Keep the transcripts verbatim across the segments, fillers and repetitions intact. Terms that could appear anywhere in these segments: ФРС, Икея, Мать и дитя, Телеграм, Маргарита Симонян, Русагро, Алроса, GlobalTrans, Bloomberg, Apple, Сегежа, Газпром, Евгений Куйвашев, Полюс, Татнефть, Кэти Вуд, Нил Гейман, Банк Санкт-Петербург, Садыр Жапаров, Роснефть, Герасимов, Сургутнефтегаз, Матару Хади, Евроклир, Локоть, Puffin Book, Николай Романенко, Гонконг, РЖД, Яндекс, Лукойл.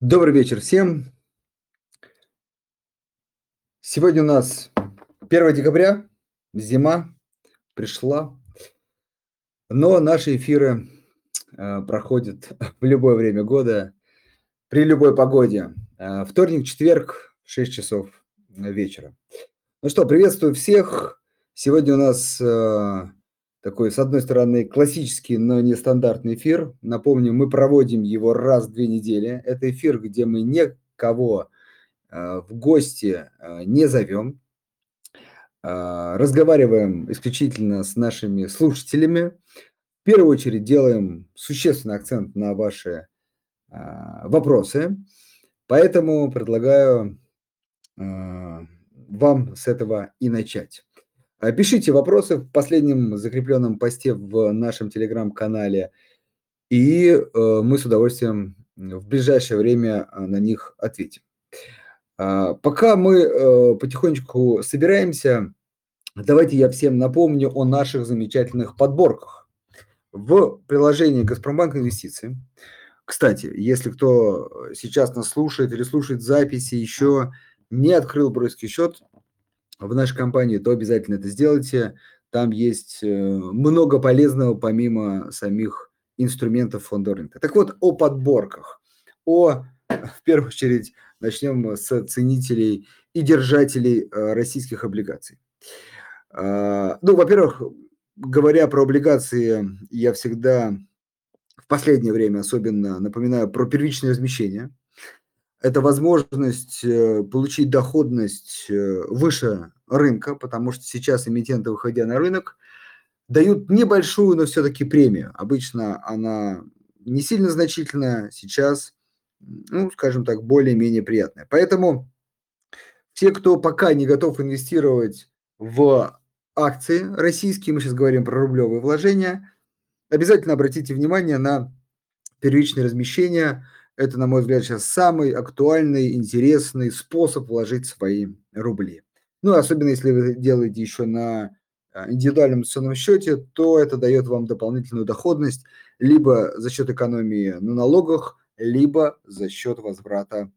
Добрый вечер всем. Сегодня у нас первое декабря, зима пришла, но наши эфиры э, проходят в любое время года, при любой погоде. Э, вторник, четверг, шесть часов вечера. Ну что, приветствую всех. Сегодня у нас э, такой, с одной стороны, классический, но нестандартный эфир. Напомню, мы проводим его раз в две недели. Это эфир, где мы никого э, в гости э, не зовем. Э, разговариваем исключительно с нашими слушателями. В первую очередь делаем существенный акцент на ваши э, вопросы. Поэтому предлагаю э, вам с этого и начать. Пишите вопросы в последнем закрепленном посте в нашем Телеграм-канале, и мы с удовольствием в ближайшее время на них ответим. Пока мы потихонечку собираемся, давайте я всем напомню о наших замечательных подборках. В приложении «Газпромбанк инвестиции». Кстати, если кто сейчас нас слушает или слушает записи, еще не открыл брокерский счет в нашей компании, то обязательно это сделайте. Там есть много полезного, помимо самих инструментов фондового рынка. Так вот, о подборках. О, в первую очередь, начнем с ценителей и держателей российских облигаций. Ну, во-первых, говоря про облигации, я всегда в последнее время особенно напоминаю про первичное размещение. Это возможность получить доходность выше рынка, потому что сейчас эмитенты, выходя на рынок, дают небольшую, но все-таки премию. Обычно она не сильно значительная, сейчас, ну, скажем так, более-менее приятная. Поэтому те, кто пока не готов инвестировать в акции российские, мы сейчас говорим про рублевые вложения, обязательно обратите внимание на первичное размещение. Это, на мой взгляд, сейчас самый актуальный, интересный способ вложить свои рубли. Ну, особенно если вы делаете еще на индивидуальном инвестиционном счете, то это дает вам дополнительную доходность либо за счет экономии на налогах, либо за счет возврата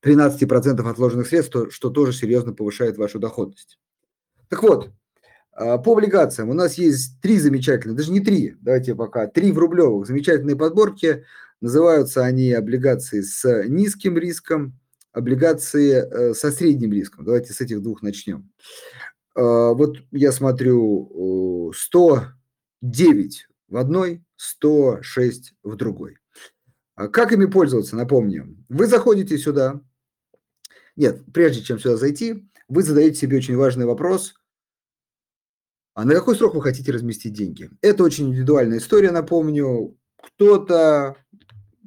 тринадцать процентов отложенных средств, что тоже серьезно повышает вашу доходность. Так вот, по облигациям у нас есть три замечательные, даже не три, давайте пока, три в рублевых замечательные подборки. Называются они облигации с низким риском, облигации со средним риском. Давайте с этих двух начнем. Вот я смотрю сто девять в одной, сто шесть в другой. Как ими пользоваться, напомню. Вы заходите сюда. Нет, прежде чем сюда зайти, вы задаете себе очень важный вопрос. А на какой срок вы хотите разместить деньги? Это очень индивидуальная история, напомню. Кто-то...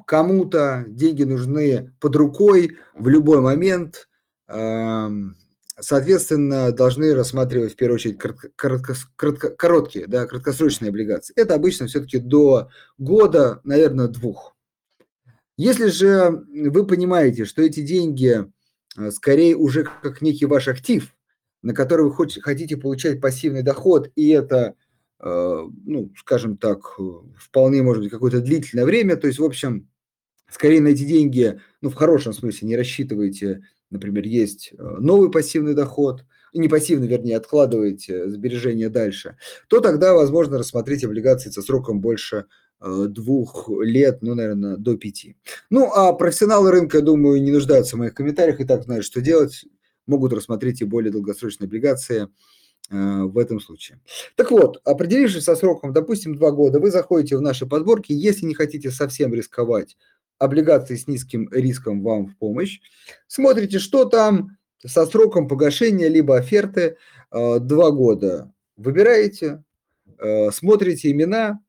Кому-то деньги нужны под рукой в любой момент, соответственно, должны рассматривать в первую очередь короткие, да, краткосрочные облигации. Это обычно все-таки до года, наверное, двух. Если же вы понимаете, что эти деньги скорее уже как некий ваш актив, на который вы хотите получать пассивный доход, и это... ну, скажем так, вполне может быть какое-то длительное время, то есть, в общем, скорее на эти деньги, ну, в хорошем смысле не рассчитывайте, например, есть новый пассивный доход, не пассивный, вернее, откладываете сбережения дальше, то тогда, возможно, рассмотреть облигации со сроком больше двух лет, ну, наверное, до пяти. Ну, а профессионалы рынка, думаю, не нуждаются в моих комментариях, и так знают, что делать, могут рассмотреть и более долгосрочные облигации в этом случае. Так вот, определившись со сроком, допустим, два года, вы заходите в наши подборки. Если не хотите совсем рисковать, облигации с низким риском вам в помощь. Смотрите, что там со сроком погашения, либо оферты. два года выбираете, смотрите имена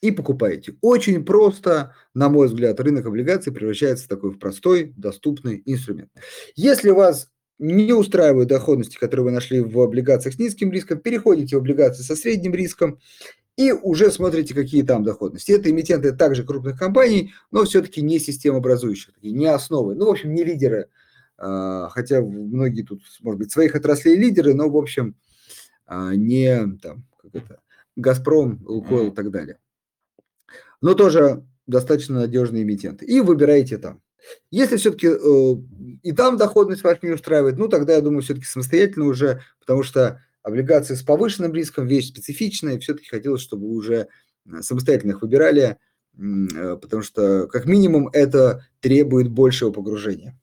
и покупаете. Очень просто, на мой взгляд, рынок облигаций превращается в такой простой, доступный инструмент. Если вас не устраивают доходности, которые вы нашли в облигациях с низким риском, переходите в облигации со средним риском и уже смотрите, какие там доходности. Это эмитенты также крупных компаний, но все-таки не системообразующих, не основы. Ну, в общем, не лидеры, хотя многие тут, может быть, своих отраслей лидеры, но, в общем, не там, как это, Газпром, Лукойл и так далее. Но тоже достаточно надежные эмитенты. И выбираете там. Если все-таки э, и там доходность вас не устраивает, ну тогда, я думаю, все-таки самостоятельно уже, потому что облигации с повышенным риском – вещь специфичная, и все-таки хотелось, чтобы вы уже самостоятельно их выбирали, э, потому что, как минимум, это требует большего погружения.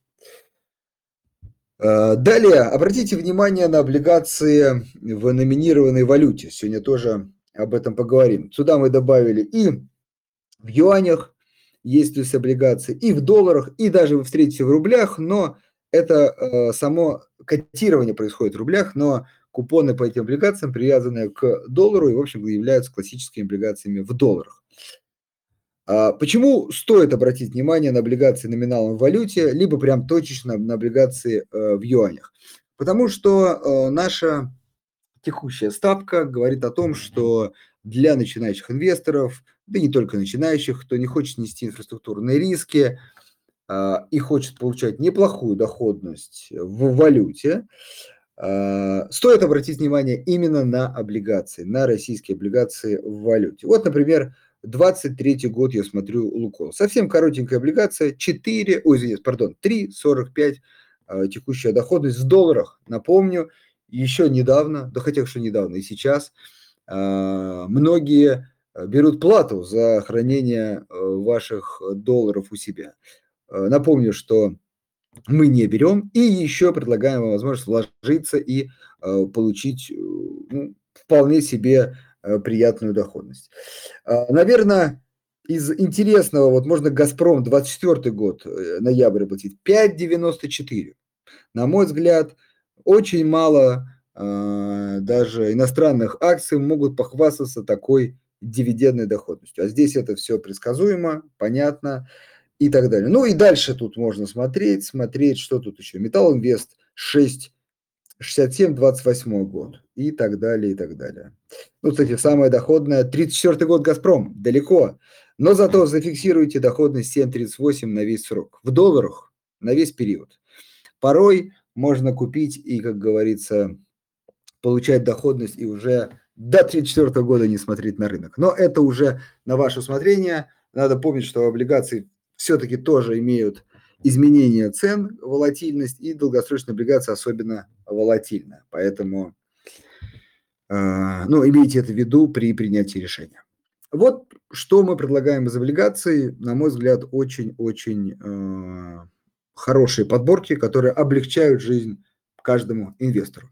Э, далее, обратите внимание на облигации в номинированной валюте. Сегодня тоже об этом поговорим. Сюда мы добавили и в юанях, есть то есть облигации и в долларах, и даже вы встретите в рублях, но это э, само котирование происходит в рублях, но купоны по этим облигациям привязаны к доллару и, в общем, являются классическими облигациями в долларах. А почему стоит обратить внимание на облигации номиналом в валюте, либо прям точечно на облигации э, в юанях? Потому что э, наша текущая ставка говорит о том, что для начинающих инвесторов, да не только начинающих, кто не хочет нести инфраструктурные риски э, и хочет получать неплохую доходность в валюте, э, стоит обратить внимание именно на облигации, на российские облигации в валюте. Вот, например, двадцать третий год я смотрю Лукойл. Совсем коротенькая облигация, четыре, ой, извините, пардон, три сорок пять э, текущая доходность в долларах. Напомню, еще недавно, да хотя что недавно и сейчас, э, многие... берут плату за хранение ваших долларов у себя. Напомню, что мы не берем и еще предлагаем вам возможность вложиться и получить, ну, вполне себе приятную доходность. Наверное, из интересного, вот можно Газпром двадцать четвёртый год, ноябрь платить, пять девяносто четыре. На мой взгляд, очень мало даже иностранных акций могут похвастаться такой дивидендной доходностью. А здесь это все предсказуемо, понятно и так далее. Ну и дальше тут можно смотреть, смотреть, что тут еще. Металлоинвест шестьдесят семь двадцать восьмой год и так далее, и так далее. Ну, кстати, самое доходное тридцать четвёртый год Газпром, далеко. Но зато зафиксируйте доходность семь тридцать восемь на весь срок. В долларах на весь период. Порой можно купить и, как говорится, получать доходность и уже до тридцать четвёртого года не смотреть на рынок. Но это уже на ваше усмотрение. Надо помнить, что облигации все-таки тоже имеют изменение цен, волатильность, и долгосрочные облигации особенно волатильны. Поэтому э, ну, имейте это в виду при принятии решения. Вот что мы предлагаем из облигаций. На мой взгляд, очень-очень э, хорошие подборки, которые облегчают жизнь каждому инвестору.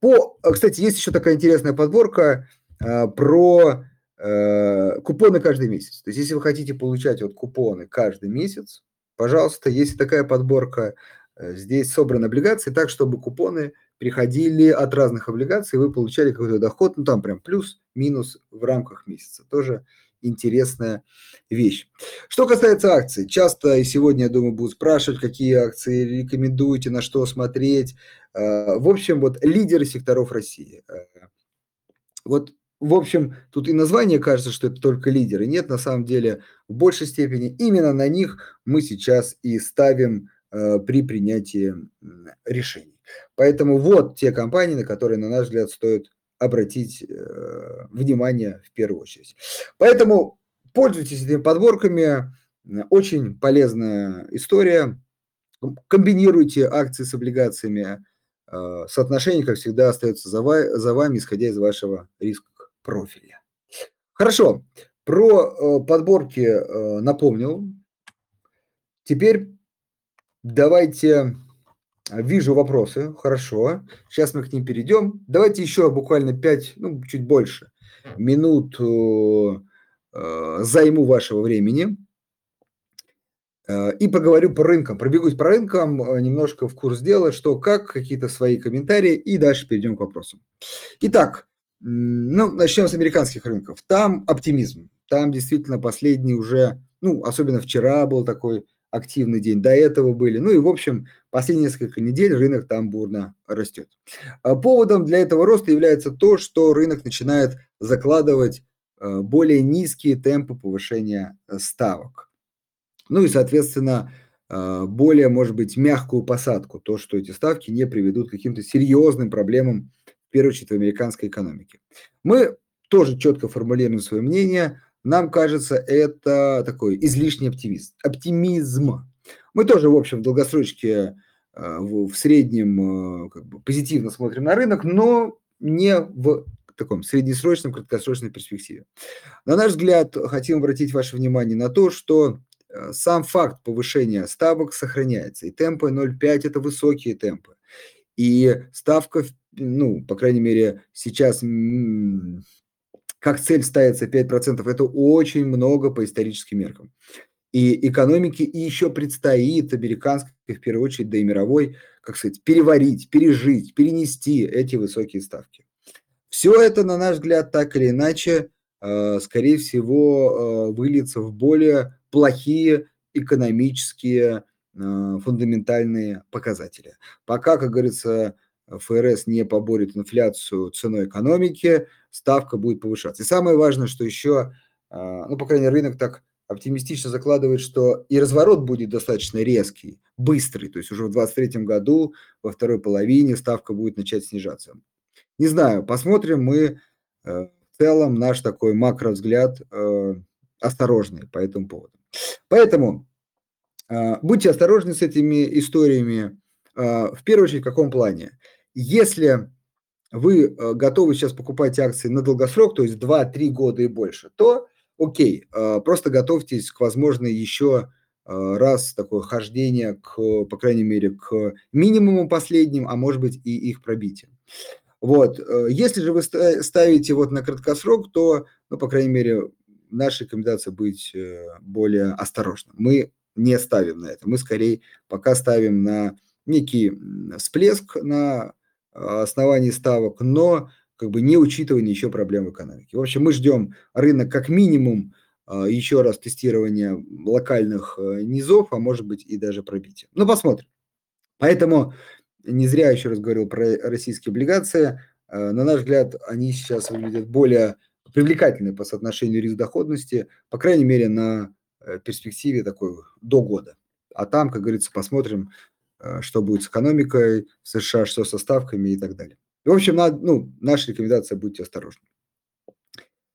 По, кстати, есть еще такая интересная подборка э, про э, купоны каждый месяц. То есть, если вы хотите получать вот купоны каждый месяц, пожалуйста, есть такая подборка. Здесь собраны облигации так, чтобы купоны приходили от разных облигаций, вы получали какой-то доход, ну там прям плюс-минус в рамках месяца. Тоже интересная вещь. Что касается акций, часто и сегодня, я думаю, будут спрашивать, какие акции рекомендуете, на что смотреть. В общем, вот лидеры секторов России. Вот, в общем, тут и название кажется, что это только лидеры. Нет, на самом деле, в большей степени именно на них мы сейчас и ставим при принятии решений. Поэтому вот те компании, на которые, на наш взгляд, стоит обратить э, внимание в первую очередь. Поэтому пользуйтесь этими подборками. Очень полезная история. Комбинируйте акции с облигациями. Э, соотношение, как всегда, остается за, ва- за вами, исходя из вашего риск-профиля. Хорошо. Про э, подборки э, напомнил. Теперь давайте... Вижу вопросы, хорошо, сейчас мы к ним перейдем. Давайте еще буквально пять, ну, чуть больше минут э, займу вашего времени э, и поговорю по рынкам. Пробегусь по рынкам, немножко в курс дела, что как, какие-то свои комментарии, и дальше перейдем к вопросам. Итак, ну, начнем с американских рынков. Там оптимизм, там действительно последний уже, ну, особенно вчера был такой активный день, до этого были. Ну и, в общем, последние несколько недель рынок там бурно растет. Поводом для этого роста является то, что рынок начинает закладывать более низкие темпы повышения ставок. Ну и, соответственно, более, может быть, мягкую посадку, то, что эти ставки не приведут к каким-то серьезным проблемам, в первую очередь, в американской экономике. Мы тоже четко формулируем свое мнение. Нам кажется, это такой излишний оптимизм. Оптимизм. Мы тоже, в общем, в долгосрочке, в среднем как бы, позитивно смотрим на рынок, но не в таком среднесрочном, краткосрочной перспективе. На наш взгляд, хотим обратить ваше внимание на то, что сам факт повышения ставок сохраняется. И темпы ноль целых пять десятых – это высокие темпы. И ставка, ну, по крайней мере, сейчас как цель ставится пять процентов, это очень много по историческим меркам. И экономике и еще предстоит американской, в первую очередь, да и мировой, как сказать, переварить, пережить, перенести эти высокие ставки. Все это, на наш взгляд, так или иначе, скорее всего, выльется в более плохие экономические фундаментальные показатели. Пока, как говорится, ФРС не поборет инфляцию ценой экономики, ставка будет повышаться. И самое важное, что еще, ну, по крайней мере, рынок так оптимистично закладывает, что и разворот будет достаточно резкий, быстрый. То есть уже в двадцать третьем году, во второй половине ставка будет начать снижаться. Не знаю, посмотрим. Мы в целом наш такой макровзгляд осторожный по этому поводу. Поэтому будьте осторожны с этими историями. В первую очередь, в каком плане? Если вы готовы сейчас покупать акции на долгосрок, то есть два-три года и больше, то окей, просто готовьтесь к, возможно, еще раз такое хождение, к, по крайней мере, к минимуму последним, а может быть и их пробитию. Вот. Если же вы ставите вот на краткосрок, то, ну, по крайней мере, наша рекомендация быть более осторожным. Мы не ставим на это. Мы скорее пока ставим на некий всплеск на основании ставок, но как бы не учитывая еще проблем в экономике. В общем, мы ждем рынок как минимум еще раз тестирования локальных низов, а может быть и даже пробития. Ну, посмотрим. Поэтому не зря еще раз говорил про российские облигации. На наш взгляд, они сейчас выглядят более привлекательны по соотношению риск-доходности, по крайней мере, на перспективе такой до года. А там, как говорится, посмотрим, что будет с экономикой в США, что со ставками и так далее. В общем, на, ну, наша рекомендация – будьте осторожны.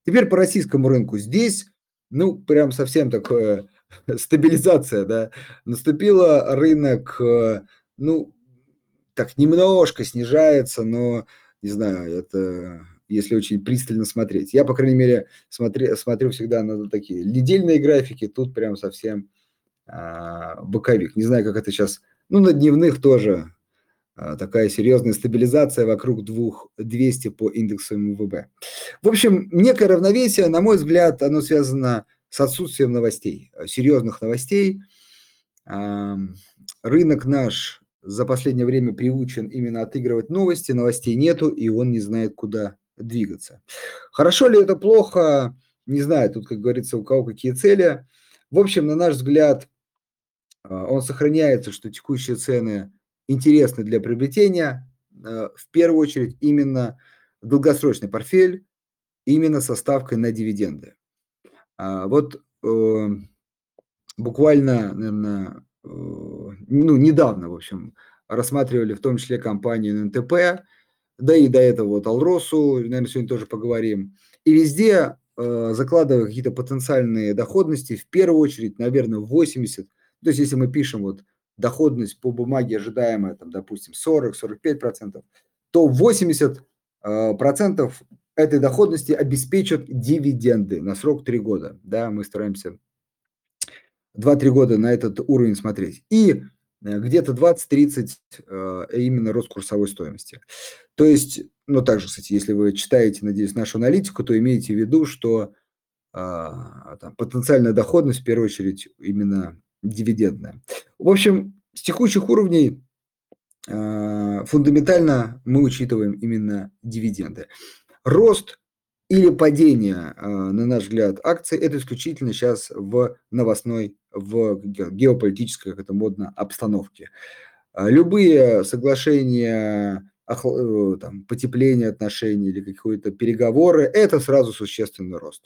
Теперь по российскому рынку. Здесь, ну, прям совсем такая стабилизация, да, наступила. Рынок, ну, так немножко снижается, но, не знаю, это если очень пристально смотреть. Я, по крайней мере, смотри, смотрю всегда на такие недельные графики, тут прям совсем а, боковик. Не знаю, как это сейчас. Ну, на дневных тоже а, такая серьезная стабилизация вокруг две тысячи двести по индексу эм вэ бэ. В общем, некое равновесие, на мой взгляд, оно связано с отсутствием новостей, серьезных новостей. А, рынок наш за последнее время приучен именно отыгрывать новости, новостей нету, и он не знает, куда двигаться. Хорошо ли это, плохо, не знаю, тут, как говорится, у кого какие цели. В общем, на наш взгляд, он сохраняется, что текущие цены интересны для приобретения. В первую очередь именно долгосрочный портфель, именно со ставкой на дивиденды. Вот буквально, наверное, ну, недавно, в общем, рассматривали в том числе компанию эн тэ пэ, да и до этого вот Алросу, наверное, сегодня тоже поговорим. И везде закладывая какие-то потенциальные доходности, в первую очередь, наверное, восемьдесят процентов. То есть, если мы пишем вот доходность по бумаге ожидаемая, там, допустим, сорок-сорок пять процентов, то восемьдесят процентов этой доходности обеспечат дивиденды на срок три года. Да, мы стараемся два-три года на этот уровень смотреть. И где-то двадцать-тридцать именно рост курсовой стоимости. То есть, ну, также, кстати, если вы читаете, надеюсь, нашу аналитику, то имейте в виду, что там, потенциальная доходность, в первую очередь, именно дивидендная. В общем, с текущих уровней э, фундаментально мы учитываем именно дивиденды. Рост или падение, э, на наш взгляд, акций – это исключительно сейчас в новостной, в геополитической, как это модно, обстановке. Любые соглашения, охла, там, потепление отношений или какие-то переговоры – это сразу существенный рост.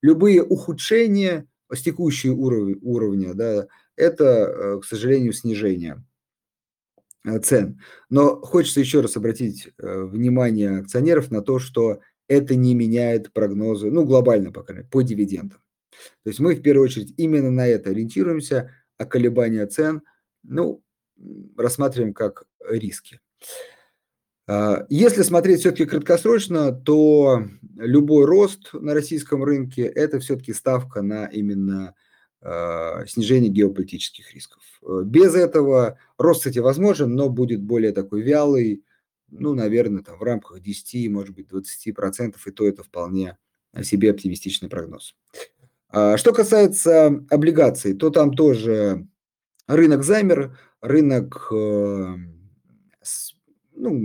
Любые ухудшения – с текущего уровня, да, это, к сожалению, снижение цен. Но хочется еще раз обратить внимание акционеров на то, что это не меняет прогнозы, ну, глобально, по крайней мере, по дивидендам. То есть мы, в первую очередь, именно на это ориентируемся, а колебания цен, ну, рассматриваем как риски. Если смотреть все-таки краткосрочно, то любой рост на российском рынке – это все-таки ставка на именно снижение геополитических рисков. Без этого рост, кстати, возможен, но будет более такой вялый, ну, наверное, там в рамках десяти, может быть, двадцати процентов, и то это вполне себе оптимистичный прогноз. Что касается облигаций, то там тоже рынок замер, рынок ну,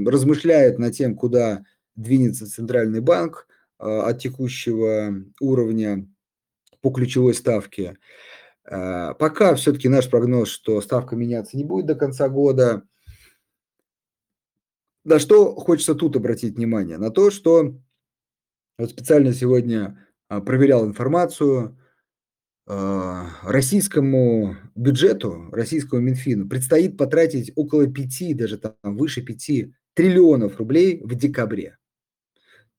размышляет над тем, куда двинется центральный банк от текущего уровня по ключевой ставке. Пока все-таки наш прогноз, что ставка меняться не будет до конца года. На что хочется тут обратить внимание? На то, что вот специально сегодня проверял информацию, российскому бюджету, российскому Минфину предстоит потратить около пяти, даже там выше пяти триллионов рублей в декабре.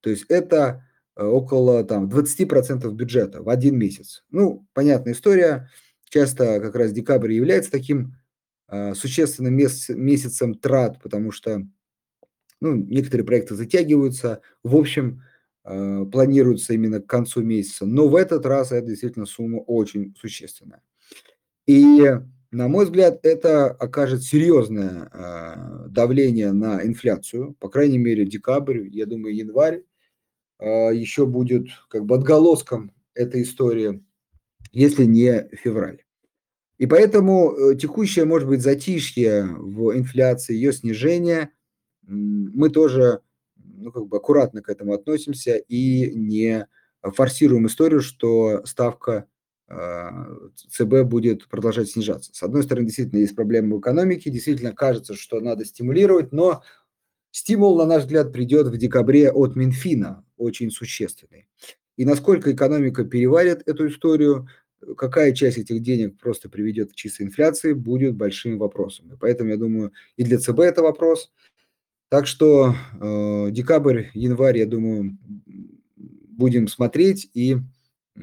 То есть это около там, двадцать процентов бюджета в один месяц. Ну, понятная история. Часто как раз декабрь является таким э, существенным мес- месяцем трат, потому что ну, некоторые проекты затягиваются. В общем, э, планируются именно к концу месяца. Но в этот раз это действительно сумма очень существенная. И, на мой взгляд, это окажет серьезное э, давление на инфляцию. По крайней мере, декабрь, я думаю, январь, еще будет как бы отголоском этой истории, если не февраль. И поэтому текущее, может быть, затишье в инфляции, ее снижение, мы тоже ну, как бы аккуратно к этому относимся и не форсируем историю, что ставка ЦБ будет продолжать снижаться. С одной стороны, действительно, есть проблемы в экономике, действительно кажется, что надо стимулировать, но стимул, на наш взгляд, придет в декабре от Минфина, очень существенный. И насколько экономика переварит эту историю, какая часть этих денег просто приведет к чистой инфляции, будет большим вопросом. И поэтому, я думаю, и для ЦБ это вопрос. Так что э, декабрь, январь, я думаю, будем смотреть и э,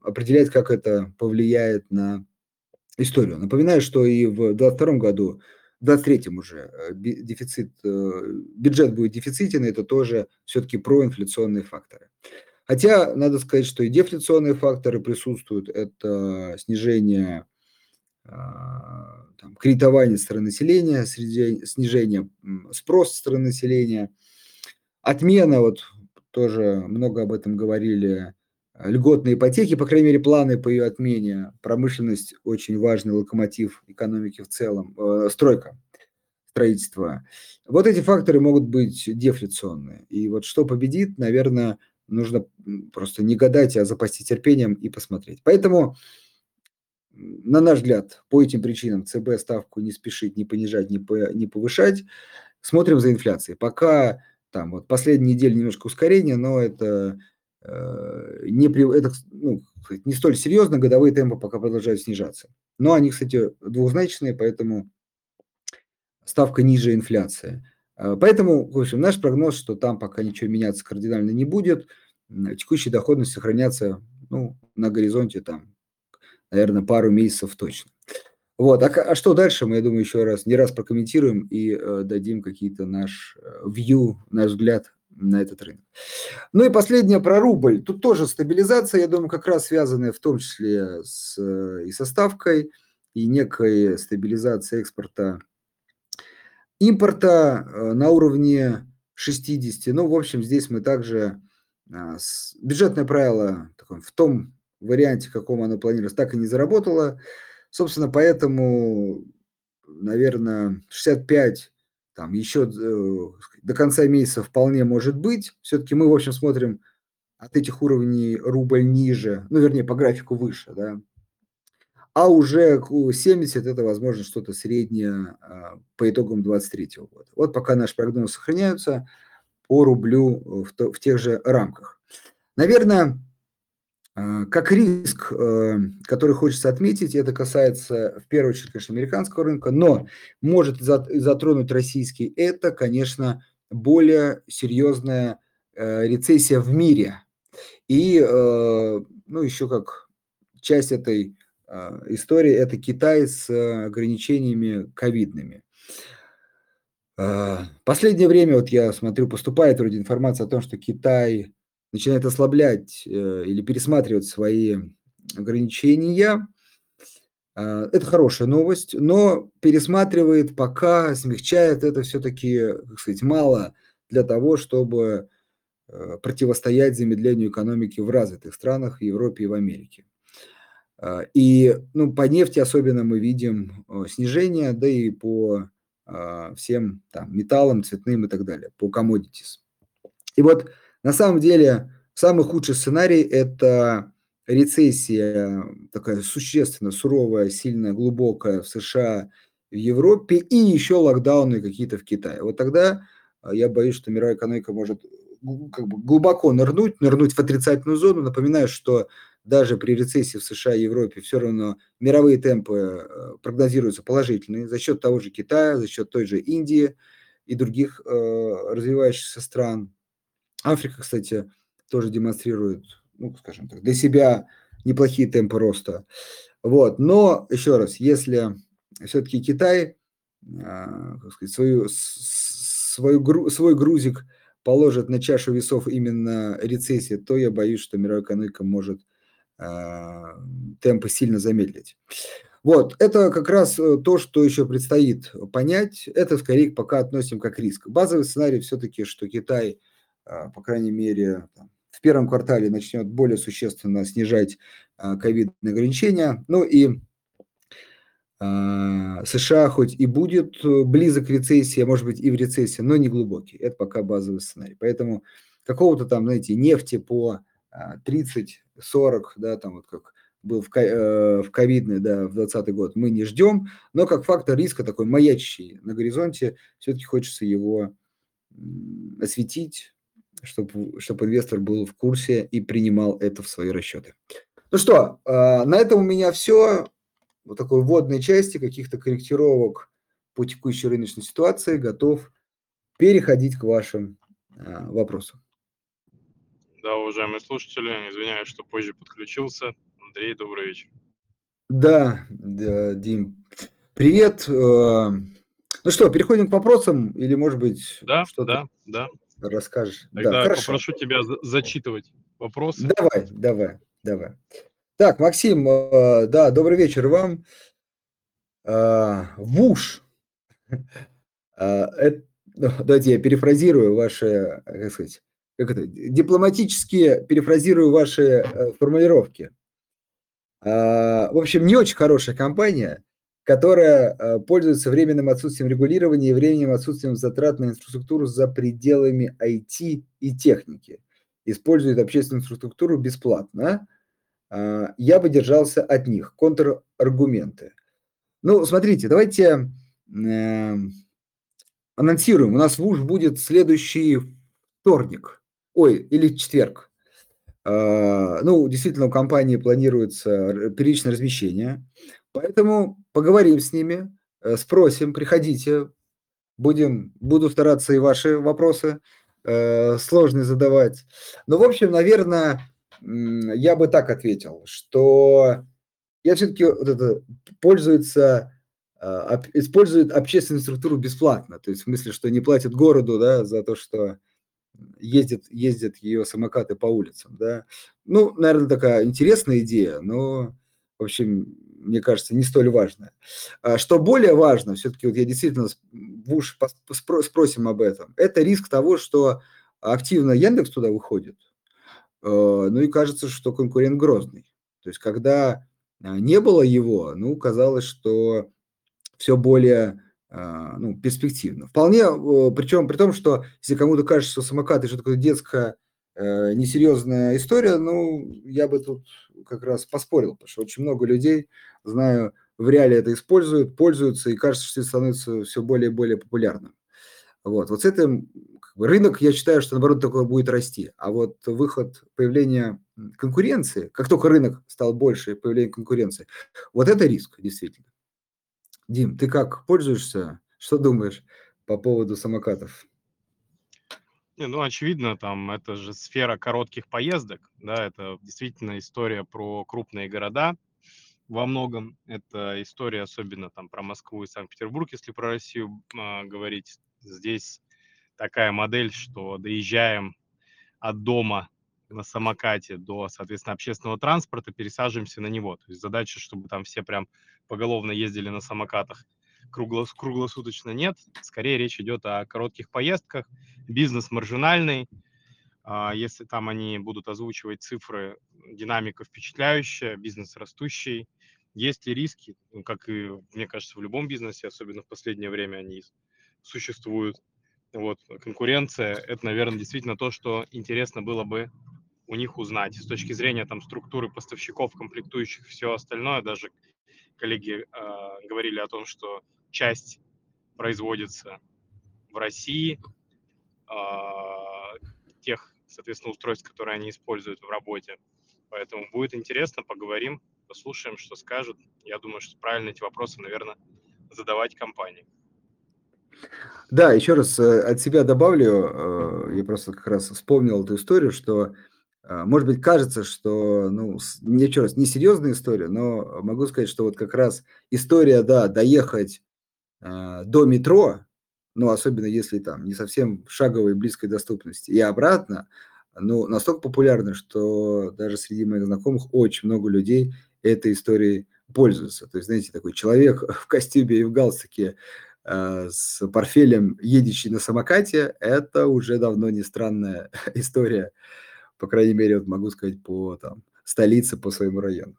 определять, как это повлияет на историю. Напоминаю, что и в две тысячи двадцать втором году, в двадцать третьем уже дефицит, бюджет будет дефицитен, это тоже все-таки проинфляционные факторы. Хотя, надо сказать, что и дефляционные факторы присутствуют, это снижение там, кредитования со стороны населения, снижение спроса со стороны населения, отмена, вот тоже много об этом говорили, льготные ипотеки, по крайней мере, планы по ее отмене. Промышленность – очень важный локомотив экономики в целом. Э, стройка, строительство. Вот эти факторы могут быть дефляционные. И вот что победит, наверное, нужно просто не гадать, а запастись терпением и посмотреть. Поэтому, на наш взгляд, по этим причинам ЦБ ставку не спешить, не понижать, не, по, не повышать. Смотрим за инфляцией. Пока там вот последние недели немножко ускорение, но это... Не, это, ну, не столь серьезно, годовые темпы пока продолжают снижаться. Но они, кстати, двузначные, поэтому ставка ниже инфляции. Поэтому, в общем, наш прогноз, что там пока ничего меняться кардинально не будет, текущая доходность сохраняться ну, на горизонте, там, наверное, пару месяцев точно. Вот. А, а что дальше, мы, я думаю, еще раз, не раз прокомментируем и э, дадим какие-то наш view, наш взгляд на этот рынок. Ну и последнее про рубль. Тут тоже стабилизация, я думаю, как раз связанная в том числе с, и со ставкой, и некой стабилизацией экспорта, импорта на уровне шестидесяти. Ну, в общем, здесь мы также бюджетное правило в том варианте, в каком оно планировалось, так и не заработало. Собственно, поэтому, наверное, шестьдесят пять там еще до конца месяца вполне может быть. Все-таки мы, в общем, смотрим от этих уровней рубль ниже, ну, вернее, по графику выше, да. А уже семьдесят – это, возможно, что-то среднее по итогам двадцать третьего года. Вот пока наши прогнозы сохраняются по рублю в, то, в тех же рамках. Наверное, как риск, который хочется отметить, это касается, в первую очередь, конечно, американского рынка, но может затронуть российский, это, конечно, более серьезное рецессия в мире. И, ну, еще как часть этой истории, это Китай с ограничениями ковидными. Последнее время, вот я смотрю, поступает вроде информация о том, что Китай начинает ослаблять или пересматривать свои ограничения. Это хорошая новость, но пересматривает, пока смягчает это все-таки, как сказать, мало для того, чтобы противостоять замедлению экономики в развитых странах, в Европе и в Америке. И, ну, по нефти особенно мы видим снижение, да и по всем там металлам, цветным и так далее, по commodities. И вот на самом деле самый худший сценарий – это рецессия такая существенно суровая, сильная, глубокая в США, в Европе и еще локдауны какие-то в Китае. Вот тогда я боюсь, что мировая экономика может как бы глубоко нырнуть, нырнуть в отрицательную зону. Напоминаю, что даже при рецессии в США и Европе все равно мировые темпы прогнозируются положительные за счет того же Китая, за счет той же Индии и других э, развивающихся стран. Африка, кстати, тоже демонстрирует, ну, скажем так, для себя неплохие темпы роста. Вот. Но, еще раз, если все-таки Китай, э, как сказать, свою, свою, свой грузик положит на чашу весов именно рецессии, то я боюсь, что мировая экономика может темпы сильно замедлить. Вот, это как раз то, что еще предстоит понять. Это скорее пока относим как риск. Базовый сценарий все-таки, что Китай, по крайней мере, в первом квартале начнет более существенно снижать ковидные ограничения. Ну и США хоть и будет близок к рецессии, а может быть и в рецессии, но не глубокий. Это пока базовый сценарий. Поэтому какого-то там, знаете, нефти по тридцать сорок, да, там вот как был в, э, в ковидный, да, в двадцатый год, мы не ждем, но как фактор риска такой маячащий на горизонте, все-таки хочется его осветить, чтобы, чтобы инвестор был в курсе и принимал это в свои расчеты. Ну что, э, на этом у меня все. Вот такой вводной части, каких-то корректировок по текущей рыночной ситуации, готов переходить к вашим э, вопросам. Да, уважаемые слушатели, извиняюсь, что позже подключился. Андрей, добрый вечер. Да, да, Дим, привет. Ну что, переходим к вопросам или, может быть, да, что-то да, да. расскажешь? Тогда да, попрошу хорошо. тебя зачитывать вопросы. Давай, давай, давай. Так, Максим, да, добрый вечер вам. ВУШ. Давайте я перефразирую ваши, как сказать, Как это? дипломатически перефразирую ваши э, формулировки. А, в общем, не очень хорошая компания, которая э, пользуется временным отсутствием регулирования и временным отсутствием затрат на инфраструктуру за пределами ай ти и техники. Использует общественную инфраструктуру бесплатно. А, я бы держался от них. Контраргументы. Ну, смотрите, давайте э, анонсируем. У нас в УЖ будет следующий вторник. Ой, или четверг. Ну, действительно, у компании планируется первичное размещение. Поэтому поговорим с ними, спросим, приходите. Будем, буду стараться и ваши вопросы сложные задавать. Но, в общем, наверное, я бы так ответил, что я все-таки вот это, пользуется, использует общественную структуру бесплатно. То есть в смысле, что не платит городу, да, за то, что Ездят, ездят ее самокаты по улицам, да. Ну, наверное, такая интересная идея, но, в общем, мне кажется, не столь важная. Что более важно, все-таки вот я действительно в уши спросим об этом, это риск того, что активно Яндекс туда выходит, ну и кажется, что конкурент грозный. То есть, когда не было его, ну, казалось, что все более... Ну, перспективно. Вполне, причем при том, что если кому-то кажется, что самокаты что такое детская э, несерьезная история, ну, я бы тут как раз поспорил, потому что очень много людей, знаю, в реале это используют, пользуются, и кажется, что это становится все более и более популярным. Вот, вот с этим как бы, рынок, я считаю, что наоборот такое будет расти. А вот выход, появление конкуренции, как только рынок стал больше, появление конкуренции, вот это риск, действительно. Дим, ты как, пользуешься? Что думаешь по поводу самокатов? Не, ну, очевидно, там это же сфера коротких поездок, да, это действительно история про крупные города во многом. Это история особенно там про Москву и Санкт-Петербург, если про Россию э, говорить. Здесь такая модель, что доезжаем от дома на самокате до, соответственно, общественного транспорта, пересаживаемся на него. То есть задача, чтобы там все прям поголовно ездили на самокатах, Круглос, круглосуточно нет. Скорее речь идет о коротких поездках. Бизнес маржинальный. Если там они будут озвучивать цифры, динамика впечатляющая, бизнес растущий. Есть ли риски? Ну, как и, мне кажется, в любом бизнесе, особенно в последнее время они существуют. Вот, конкуренция – это, наверное, действительно то, что интересно было бы у них узнать. С точки зрения там структуры поставщиков, комплектующих, все остальное, даже коллеги э, говорили о том, что часть производится в России, э, тех, соответственно, устройств, которые они используют в работе. Поэтому будет интересно, поговорим, послушаем, что скажут. Я думаю, что правильно эти вопросы, наверное, задавать компании. Да, еще раз от себя добавлю, я просто как раз вспомнил эту историю, что, может быть, кажется, что, ну, еще раз, несерьезная история, но могу сказать, что вот как раз история, да, доехать до метро, ну, особенно если там не совсем шаговой близкой доступности, и обратно, ну, настолько популярна, что даже среди моих знакомых очень много людей этой историей пользуются. То есть, знаете, такой человек в костюме и в галстуке с портфелем, едущий на самокате, это уже давно не странная история, по крайней мере, вот могу сказать, по там, столице, по своему району.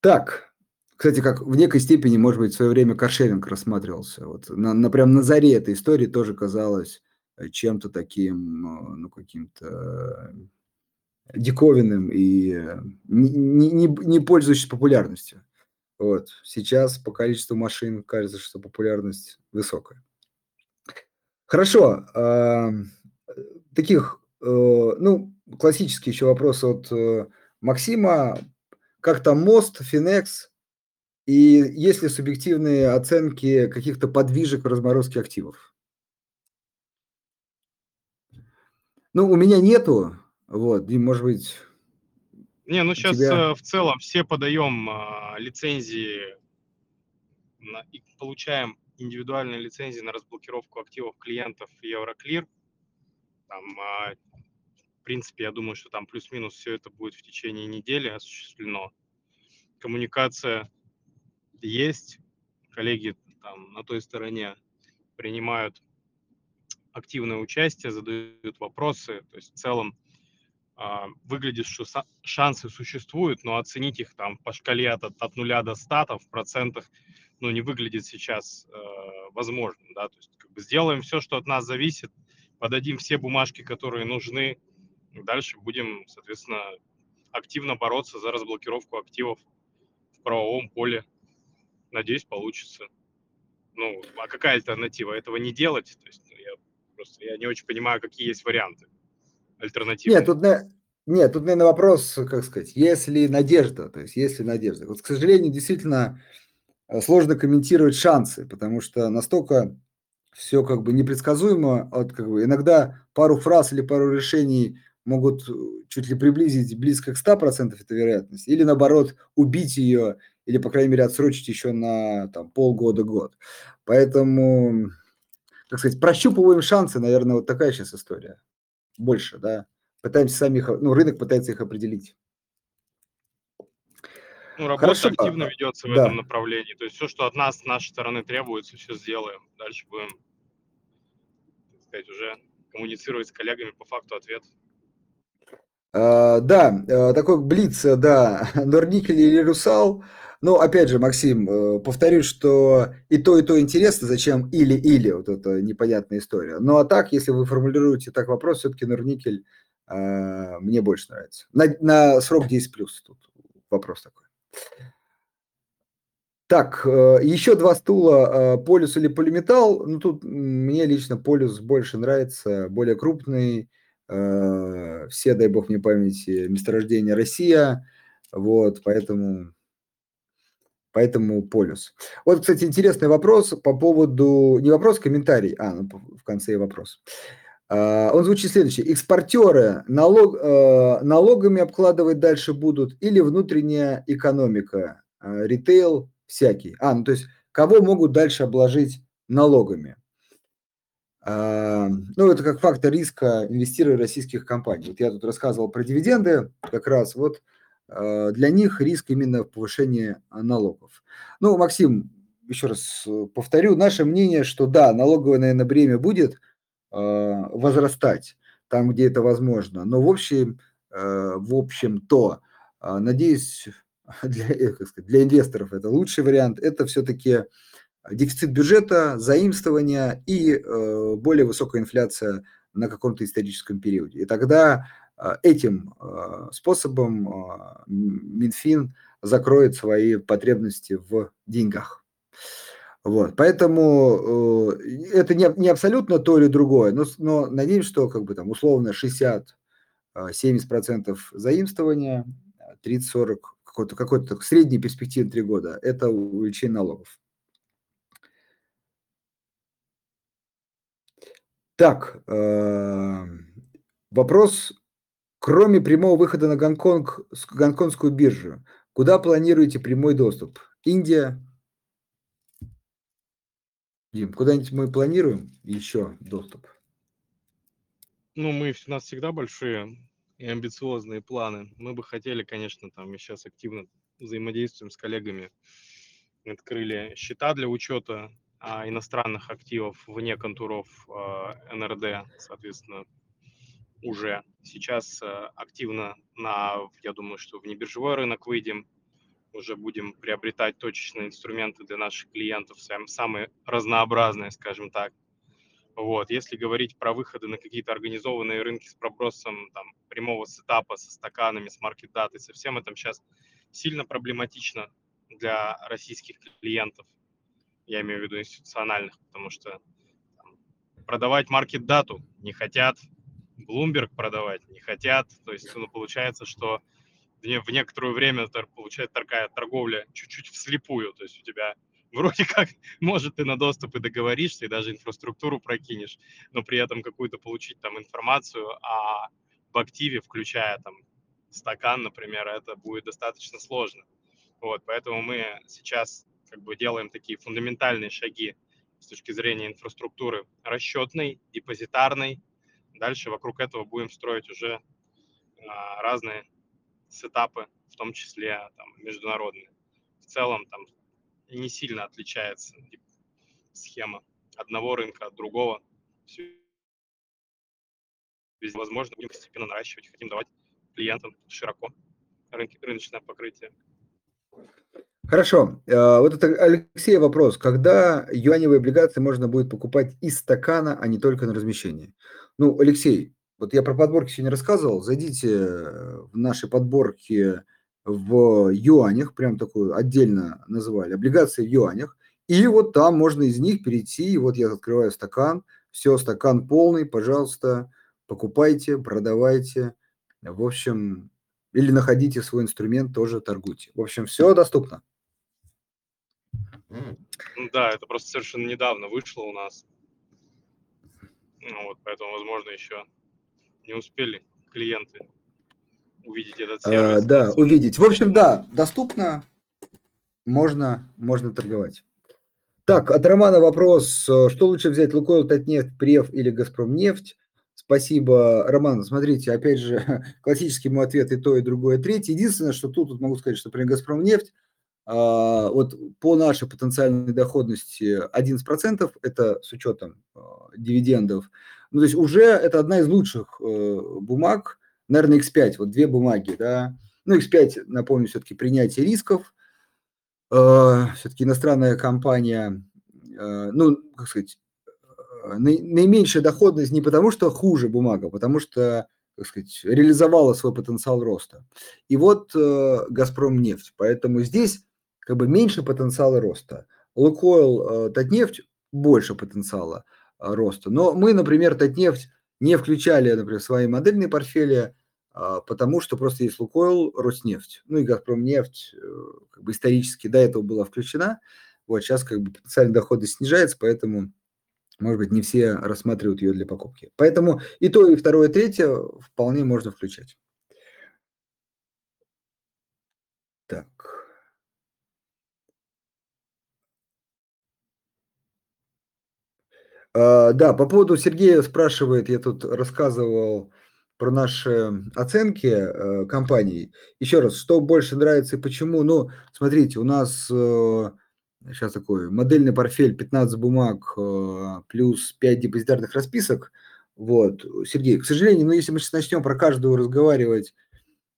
Так, кстати, как в некой степени, может быть, в свое время каршеринг рассматривался. Вот на, на, прям на заре этой истории тоже казалось чем-то таким, ну, ну каким-то диковинным и не, не, не пользующимся популярностью. Вот. Сейчас по количеству машин кажется, что популярность высокая. Хорошо. Таких, ну, классический еще вопрос от Максима. Как там мост, Финекс? И есть ли субъективные оценки каких-то подвижек в разморозке активов? Ну, у меня нету. Вот, и, может быть... Не, ну сейчас тебя... в целом все подаем а, лицензии на, и получаем индивидуальные лицензии на разблокировку активов клиентов Евроклир. Там, а, в принципе, я думаю, что там плюс-минус все это будет в течение недели осуществлено. Коммуникация есть. Коллеги там на той стороне принимают активное участие, задают вопросы. То есть в целом выглядит, что шансы существуют, но оценить их там по шкале от, от нуля до ста там, в процентах, ну, не выглядит сейчас э, возможным, да, то есть как бы сделаем все, что от нас зависит, подадим все бумажки, которые нужны, и дальше будем, соответственно, активно бороться за разблокировку активов в правовом поле. Надеюсь, получится. Ну, а какая альтернатива? Этого не делать? То есть я просто я не очень понимаю, какие есть варианты. Нет, тут, нет, тут, наверное, вопрос, как сказать, есть ли надежда, то есть есть ли надежда. Вот, к сожалению, действительно сложно комментировать шансы, потому что настолько все как бы непредсказуемо, вот, как бы, иногда пару фраз или пару решений могут чуть ли приблизить близко к ста процентам этой вероятности, или наоборот убить ее, или, по крайней мере, отсрочить еще на там, полгода-год. Поэтому, как сказать, прощупываем шансы, наверное, вот такая сейчас история. Больше, да. Пытаемся сами их, ну, рынок пытается их определить. Ну, работа Хорошо, активно да. ведется в да. этом направлении. То есть все, что от нас, с нашей стороны требуется, все сделаем. Дальше будем, так сказать, уже коммуницировать с коллегами по факту ответ. А, да, такой блиц, да, Норникель или Русал. Но, опять же, Максим, повторю, что и то, и то интересно, зачем или-или, вот эта непонятная история. Ну, а так, если вы формулируете так вопрос, все-таки Норникель э, мне больше нравится. На, на срок десять плюс, тут вопрос такой. Так, э, еще два стула, э, Полюс или Полиметалл. Ну, тут мне лично Полюс больше нравится, более крупный. Э, все, дай бог мне памяти, месторождение Россия. Вот, поэтому... Поэтому полюс. Вот, кстати, интересный вопрос по поводу... Не вопрос, комментарий. А, ну, в конце и вопрос. Он звучит следующий. Экспортеры налог, налогами обкладывать дальше будут или внутренняя экономика, ритейл всякий? А, ну то есть кого могут дальше обложить налогами? Ну, это как фактор риска инвестирования российских компаний. Вот я тут рассказывал про дивиденды как раз вот. Для них риск именно в повышении налогов. Ну, Максим, еще раз повторю, наше мнение, что да, налоговое, наверное, бремя будет возрастать там, где это возможно, но в общем, в общем-то, надеюсь, для, как сказать, для инвесторов это лучший вариант, это все-таки дефицит бюджета, заимствование и более высокая инфляция на каком-то историческом периоде. И тогда... Этим способом Минфин закроет свои потребности в деньгах. Вот. Поэтому это не абсолютно то или другое, но, но надеемся, что как бы, там, условно шестьдесят-семьдесят процентов заимствования, тридцать-сорок процентов какой-то, какой-то средней перспективы три года – это увеличение налогов. Так, вопрос… Кроме прямого выхода на Гонконг, гонконгскую биржу, куда планируете прямой доступ? Индия? Дим, куда-нибудь мы планируем еще доступ? Ну, мы, у нас всегда большие и амбициозные планы. Мы бы хотели, конечно, там и сейчас активно взаимодействуем с коллегами. Открыли счета для учета иностранных активов вне контуров эн эр дэ, соответственно, уже сейчас активно на, я думаю, что в небиржевой рынок выйдем, уже будем приобретать точечные инструменты для наших клиентов, самые разнообразные, скажем так. Вот. Если говорить про выходы на какие-то организованные рынки с пробросом там, прямого сетапа со стаканами, с маркет-датой, со всем этим сейчас сильно проблематично для российских клиентов, я имею в виду институциональных, потому что там, продавать маркет-дату не хотят, Bloomberg продавать не хотят, то есть ну, получается, что в некоторое время получается такая торговля чуть-чуть вслепую, то есть у тебя вроде как, может, ты на доступ и договоришься, и даже инфраструктуру прокинешь, но при этом какую-то получить там информацию о, об активе, включая там стакан, например, это будет достаточно сложно. Вот, поэтому мы сейчас как бы делаем такие фундаментальные шаги с точки зрения инфраструктуры расчетной, депозитарной. Дальше вокруг этого будем строить уже а, разные сетапы, в том числе там, международные. В целом там не сильно отличается схема одного рынка от другого. Все. Возможно, будем постепенно наращивать, хотим давать клиентам широко рынки, рыночное покрытие. Хорошо. Вот это Алексей вопрос. Когда юаневые облигации можно будет покупать из стакана, а не только на размещение? Ну, Алексей, вот я про подборки сегодня рассказывал. Зайдите в наши подборки в юанях, прям такую отдельно называли, облигации в юанях. И вот там можно из них перейти. И вот я открываю стакан. Все, стакан полный, пожалуйста, покупайте, продавайте. В общем, или находите свой инструмент, тоже торгуйте. В общем, все доступно. Да, это просто совершенно недавно вышло у нас. Ну, вот, поэтому, возможно, еще не успели клиенты увидеть этот сервис. А, да, увидеть. В общем, да, доступно. Можно, можно торговать. Так, от Романа вопрос. Что лучше взять, Лукойл, Татнефть, Преф или Газпромнефть? Спасибо, Роман. Смотрите, опять же, классический мой ответ и то, и другое, и третье. Единственное, что тут, тут могу сказать, что, например, Газпромнефть, а, вот по нашей потенциальной доходности одиннадцать процентов, это с учетом а, дивидендов, ну, то есть уже это одна из лучших а, бумаг, наверное, икс пять, вот две бумаги, да, ну, икс пять, напомню, все-таки принятие рисков, а, все-таки иностранная компания, а, ну, как сказать, наименьшая доходность не потому, что хуже бумага, потому что, так сказать, реализовала свой потенциал роста. И вот э, Газпромнефть. Поэтому здесь как бы меньше потенциала роста. Лукойл, э, Татнефть больше потенциала э, роста. Но мы, например, Татнефть не включали, например, в свои модельные портфели, потому что просто есть Лукойл, Роснефть, ну и Газпромнефть как бы исторически до этого была включена, вот сейчас как бы потенциальная доходность снижается, поэтому, может быть, не все рассматривают ее для покупки. Поэтому и то, и второе, и третье вполне можно включать. Так. А, да, по поводу Сергея спрашивает, я тут рассказывал про наши оценки э, компаний. Еще раз, что больше нравится и почему? Ну, смотрите, у нас э, сейчас такой модельный портфель, пятнадцать бумаг э, плюс пять депозитарных расписок. Вот, Сергей, к сожалению, ну, если мы сейчас начнем про каждую разговаривать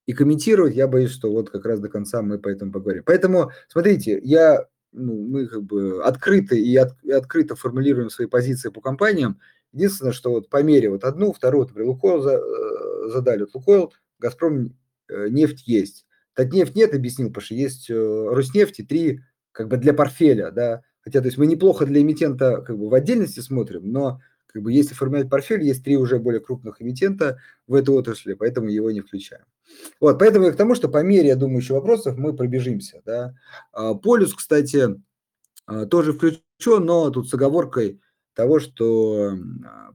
и комментировать, я боюсь, что вот как раз до конца мы по этому поговорим. Поэтому, смотрите, я, ну, мы как бы открыты и, от, и открыто формулируем свои позиции по компаниям. Единственное, что вот по мере вот одну, вторую, например, Лукойл задали, вот Лукойл, Газпром, нефть есть. Татнефть нет, объяснил, потому что есть Роснефть и три как бы для портфеля, да. Хотя, то есть мы неплохо для эмитента как бы в отдельности смотрим, но как бы если формировать портфель, есть три уже более крупных эмитента в этой отрасли, поэтому его не включаем. Вот, поэтому я к тому, что по мере, я думаю, еще вопросов мы пробежимся, да. Полюс, кстати, тоже включен, но тут с оговоркой того, что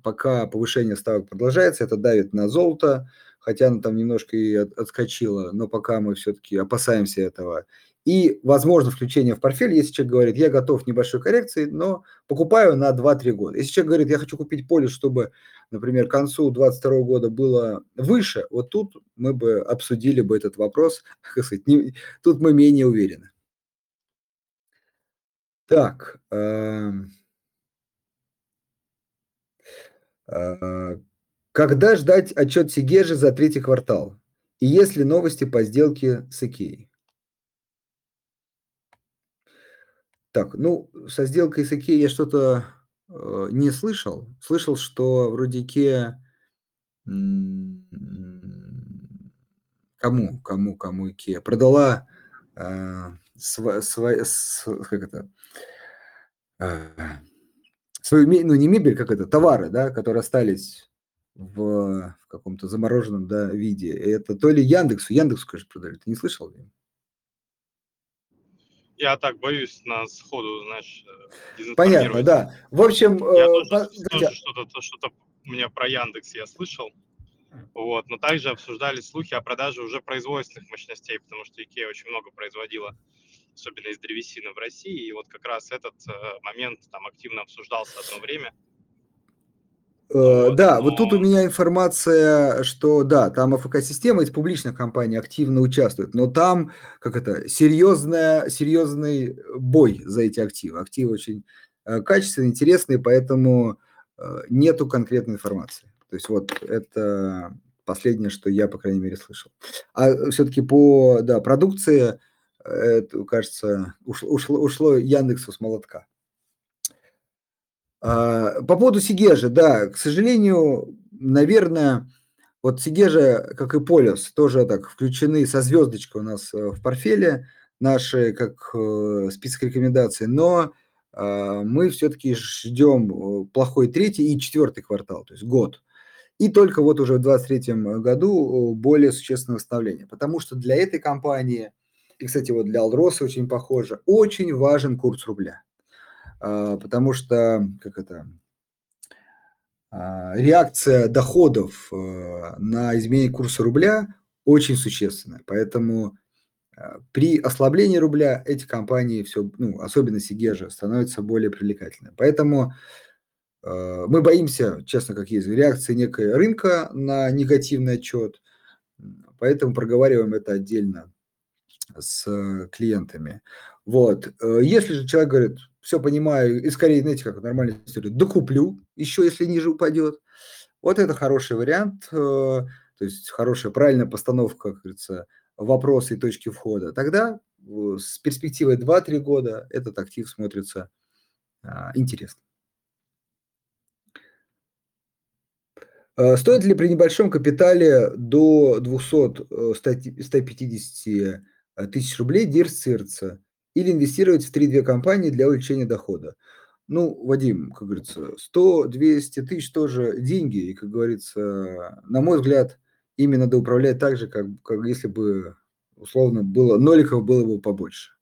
пока повышение ставок продолжается, это давит на золото, хотя оно там немножко и отскочило, но пока мы все-таки опасаемся этого. И, возможно, включение в портфель, если человек говорит, я готов к небольшой коррекции, но покупаю на два-три года. Если человек говорит, я хочу купить полис, чтобы, например, к концу две тысячи двадцать второго года было выше, вот тут мы бы обсудили бы этот вопрос, как сказать, не, тут мы менее уверены. Так, э- когда ждать отчет Сегежи за третий квартал? И есть ли новости по сделке с Икеей? Так, ну, со сделкой с Икеей я что-то э, не слышал. Слышал, что вроде Икея... Кому, кому, кому Икея? Продала э, сва, сва, с, как это... Э, свою, ну, не мебель, как это, товары, да, которые остались в, в каком-то замороженном, да, виде. Это то ли Яндексу, Яндексу, конечно, продали. Ты не слышал? Я так боюсь на сходу, знаешь, дезинформировать. Понятно, да. В общем... Я э, тоже, э, тоже э, что-то, что-то у меня про Яндекс я слышал. Вот, но также обсуждались слухи о продаже уже производственных мощностей, потому что Икея очень много производила, особенно из древесины в России, и вот как раз этот момент там активно обсуждался одно время. Э, вот, да, но... вот тут у меня информация, что да, там АФК-система из публичных компаний активно участвует, но там, как это, серьезная, серьезный бой за эти активы. Активы очень э, качественные, интересные, поэтому э, нету конкретной информации. То есть вот это последнее, что я, по крайней мере, слышал. А все-таки по, да, продукции... Это, кажется, ушло, ушло, ушло Яндексу с молотка. А, по поводу Сегежи, да, к сожалению, наверное, вот Сегежа, как и Полюс, тоже так включены со звездочкой у нас в портфеле, наши как э, список рекомендаций, но э, мы все-таки ждем плохой третий и четвертый квартал, то есть год. И только вот уже в двадцать третьем году более существенное восстановление, потому что для этой компании... И, кстати, вот для Алроса очень похоже. Очень важен курс рубля, потому что как это, реакция доходов на изменение курса рубля очень существенная. Поэтому при ослаблении рубля эти компании, все, ну, особенно Сегежа, становятся более привлекательными. Поэтому мы боимся, честно, как есть, реакции некой рынка на негативный отчет. Поэтому проговариваем это отдельно с клиентами. Вот. Если же человек говорит, все понимаю, и скорее, знаете, как нормальная история, докуплю еще, если ниже упадет. Вот это хороший вариант, то есть хорошая, правильная постановка, как говорится, вопроса и точки входа. Тогда с перспективой два-три года этот актив смотрится интересно. Стоит ли при небольшом капитале до двухсот - ста пятидесяти тысяч рублей диверсифицироваться или инвестировать в три-две компании для увеличения дохода? Ну, Вадим, как говорится, сто-двести тысяч тоже деньги, и, как говорится, на мой взгляд, ими надо управлять так же, как, как если бы, условно, было ноликов было бы побольше.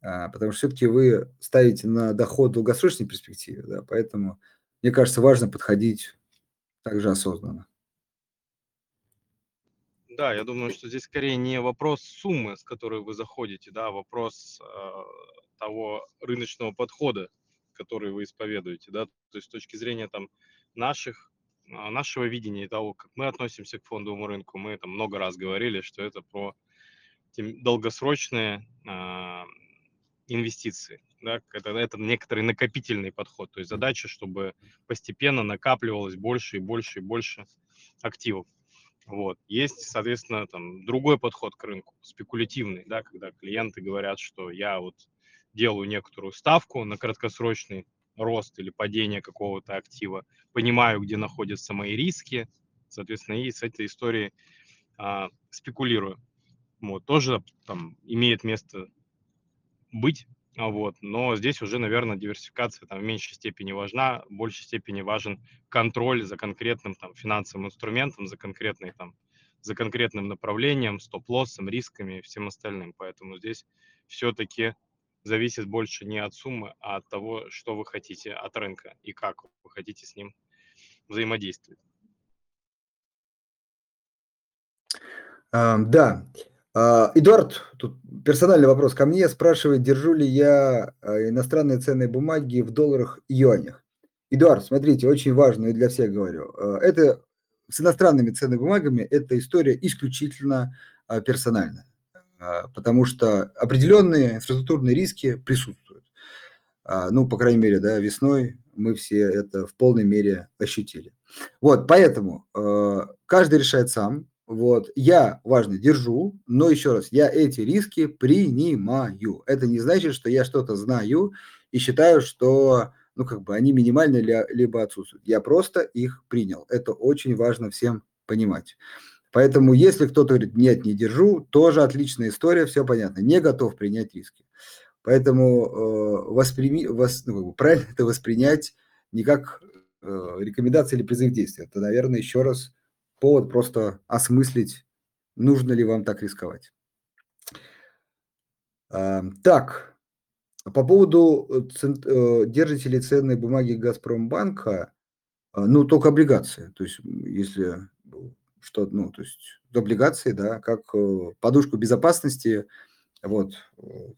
А, потому что все-таки вы ставите на доход в долгосрочной перспективе, да, поэтому, мне кажется, важно подходить также осознанно. Да, я думаю, что здесь скорее не вопрос суммы, с которой вы заходите, да, вопрос э, того рыночного подхода, который вы исповедуете, да, то есть с точки зрения там наших, нашего видения и того, как мы относимся к фондовому рынку, мы там много раз говорили, что это про долгосрочные э, инвестиции, да, это, это некоторый накопительный подход, то есть задача, чтобы постепенно накапливалось больше и больше и больше активов. Вот. Есть, соответственно, там другой подход к рынку, спекулятивный, да, когда клиенты говорят, что я вот делаю некоторую ставку на краткосрочный рост или падение какого-то актива, понимаю, где находятся мои риски, соответственно, и с этой историей а, спекулирую. Вот. Тоже там имеет место быть, вот. Но здесь уже, наверное, диверсификация там в меньшей степени важна, в большей степени важен контроль за конкретным там финансовым инструментом, за конкретной там, за конкретным направлением, стоп-лоссом, рисками и всем остальным. Поэтому здесь все-таки зависит больше не от суммы, а от того, что вы хотите от рынка и как вы хотите с ним взаимодействовать. Um, да. Эдуард, тут персональный вопрос ко мне, спрашивает, держу ли я иностранные ценные бумаги в долларах и юанях. Эдуард, смотрите, очень важно, и для всех говорю, это с иностранными ценными бумагами эта история исключительно персональная, потому что определенные инфраструктурные риски присутствуют. Ну, по крайней мере, да, весной мы все это в полной мере ощутили. Вот, поэтому каждый решает сам. Вот, я, важно, держу, но еще раз, я эти риски принимаю. Это не значит, что я что-то знаю и считаю, что, ну, как бы они минимальны либо отсутствуют. Я просто их принял. Это очень важно всем понимать. Поэтому, если кто-то говорит, нет, не держу, тоже отличная история, все понятно. Не готов принять риски. Поэтому э, восприми, вос, ну, правильно это воспринять не как э, рекомендация или призыв к действию. Это, наверное, еще раз повод просто осмыслить, нужно ли вам так рисковать. Так, по поводу держите ли ценные бумаги Газпромбанка, ну, только облигации, то есть, если что, ну, то есть, облигации, да, как подушку безопасности, вот,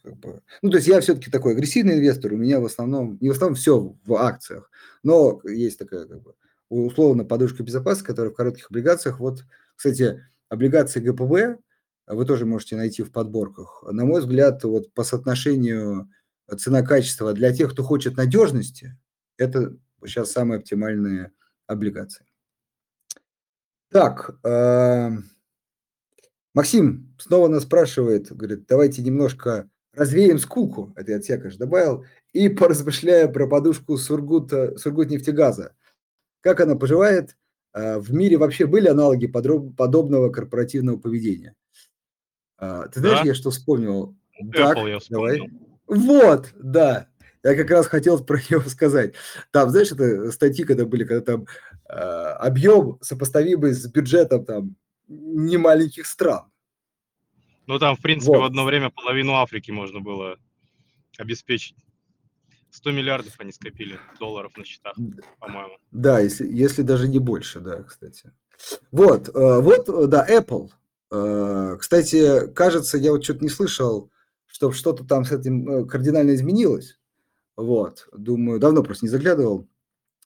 как бы. Ну, то есть, я все-таки такой агрессивный инвестор, у меня в основном, не в основном все в акциях, но есть такая, как бы, условно, подушка безопасности, которая в коротких облигациях. Вот, кстати, облигации гэ пэ бэ вы тоже можете найти в подборках. На мой взгляд, вот по соотношению цена-качество для тех, кто хочет надежности, это сейчас самые оптимальные облигации. Так, э, Максим снова нас спрашивает, говорит, давайте немножко развеем скуку, это я от себя, конечно, добавил, и поразмышляя про подушку Сургута, Сургутнефтегаза. Как она поживает? В мире вообще были аналоги подроб... подобного корпоративного поведения? Ты знаешь, да. Я что вспомнил? Так, Apple я вспомнил. Давай. Вот, да. Я как раз хотел про него сказать. Там, знаешь, это статьи, когда были, когда там объем сопоставимый с бюджетом там немаленьких стран. Ну, там, в принципе, вот. В одно время половину Африки можно было обеспечить. сто миллиардов они скопили долларов на счетах, по-моему. Да, если, если даже не больше, да, кстати. Вот, вот, да, Apple. Кстати, кажется, я вот что-то не слышал, чтобы что-то там с этим кардинально изменилось. Вот, думаю, давно просто не заглядывал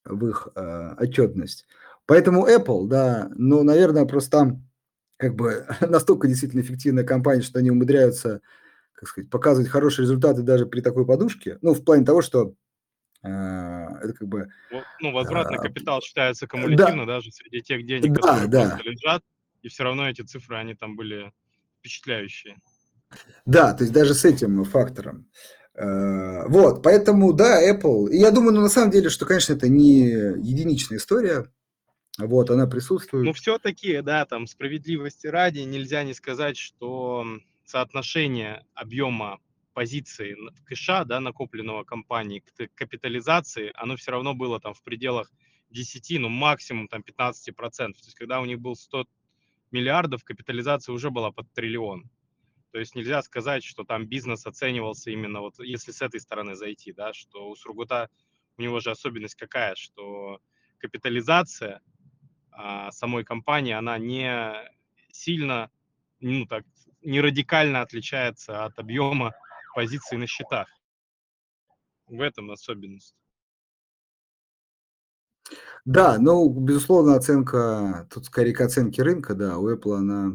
в их отчетность. Поэтому Apple, да, ну, наверное, просто там как бы настолько действительно эффективная компания, что они умудряются, как сказать, показывать хорошие результаты даже при такой подушке, ну, в плане того, что э, это как бы... Ну, возвратный э, капитал считается кумулятивно, да, даже среди тех денег, да, которые да. просто лежат, и все равно эти цифры, они там были впечатляющие. Да, то есть даже с этим фактором. Э, вот, поэтому, да, Apple, и я думаю, ну, на самом деле, что, конечно, это не единичная история, вот, она присутствует. Ну, все-таки, да, там, справедливости ради, нельзя не сказать, что... соотношение объема позиции кэша, да, накопленного компанией к капитализации, оно все равно было там в пределах десяти, ну максимум там пятнадцати процентов. То есть когда у них был 100, миллиардов, капитализация уже была под триллион. То есть нельзя сказать, что там бизнес оценивался именно вот если с этой стороны зайти, да, что у Сургута, у него же особенность какая, что капитализация а, самой компании, она не сильно, ну так, не радикально отличается от объема позиций на счетах. В этом особенность. Да, ну, безусловно, оценка, тут скорее к оценке рынка, да, у Apple она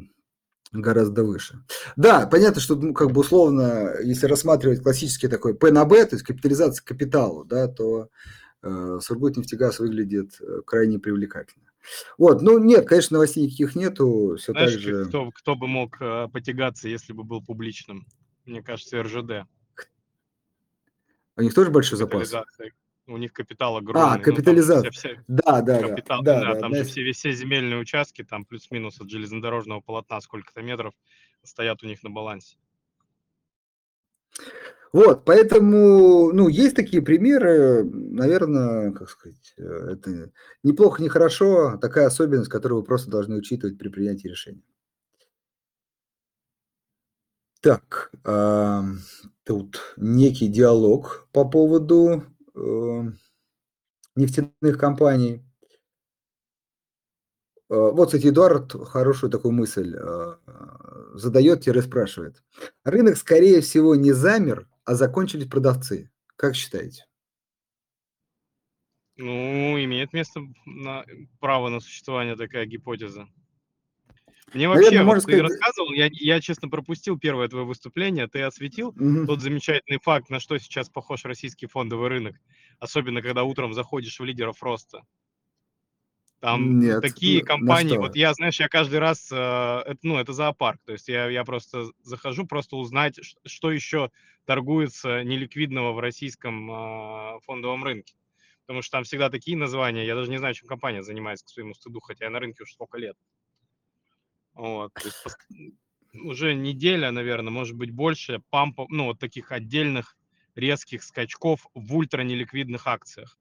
гораздо выше. Да, понятно, что, ну, как бы условно, если рассматривать классический такой P на B, то есть капитализация к капиталу, да, то э, Сургутнефтегаз выглядит крайне привлекательно. Вот, ну, нет, конечно, новостей никаких нету. Все. Знаешь, так же... кто, кто бы мог потягаться, если бы был публичным? Мне кажется, эр жэ дэ. У них тоже большой запас? У них капитал огромный. А, капитализация. Ну, все, да, да, капитал, да, да, да. Там да, же да. Все, все земельные участки, там плюс-минус от железнодорожного полотна сколько-то метров стоят у них на балансе. Вот, поэтому, ну, есть такие примеры, наверное, как сказать, это неплохо, нехорошо, такая особенность, которую вы просто должны учитывать при принятии решения. Так, э, тут некий диалог по поводу... нефтяных компаний. Вот, кстати, Эдуард хорошую такую мысль задает-спрашивает. Рынок, скорее всего, не замер, а закончились продавцы. Как считаете? Ну, имеет место на, право на существование такая гипотеза. Мне вообще, наверное, вот ты сказать... рассказывал, я, я, честно, пропустил первое твое выступление, ты осветил угу. тот замечательный факт, на что сейчас похож российский фондовый рынок, особенно когда утром заходишь в лидеров роста. Там Нет, такие компании, вот я, знаешь, я каждый раз, ну, это зоопарк, то есть я, я просто захожу просто узнать, что еще торгуется неликвидного в российском фондовом рынке, потому что там всегда такие названия, я даже не знаю, чем компания занимается, к своему стыду, хотя я на рынке уже сколько лет. Вот, то есть уже неделя, наверное, может быть больше, пампов, ну, вот таких отдельных резких скачков в ультранеликвидных акциях.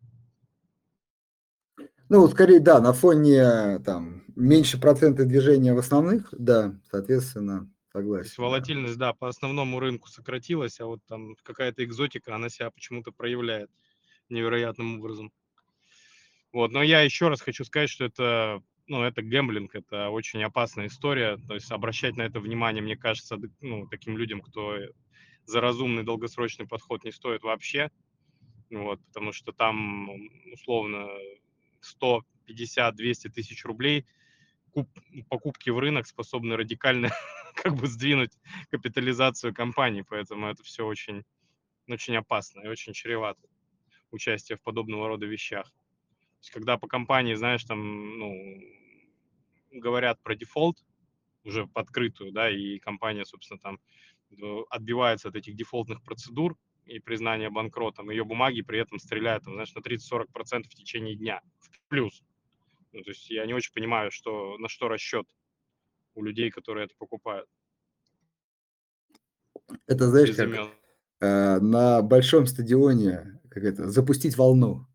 Ну, скорее, да, на фоне там меньше процента движения в основных, да, соответственно, согласен. То есть волатильность, да, по основному рынку сократилась, а вот там какая-то экзотика, она себя почему-то проявляет невероятным образом. Вот, но я еще раз хочу сказать, что это... Ну, это гэмблинг, это очень опасная история, то есть обращать на это внимание, мне кажется, ну, таким людям, кто за разумный долгосрочный подход не стоит вообще, вот, потому что там, условно, сто пятьдесят - двести тысяч рублей куп, покупки в рынок способны радикально как бы сдвинуть капитализацию компании, поэтому это все очень, очень опасно и очень чревато участие в подобного рода вещах. То есть, когда по компании, знаешь, там, ну, говорят про дефолт уже в открытую, да, и компания, собственно, там отбивается от этих дефолтных процедур и признания банкротом, ее бумаги при этом стреляют, там, знаешь, на тридцать-сорок процентов в течение дня, в плюс. Ну, то есть, я не очень понимаю, что, на что расчет у людей, которые это покупают. Это, знаешь, как, э, на большом стадионе, как это, запустить волну.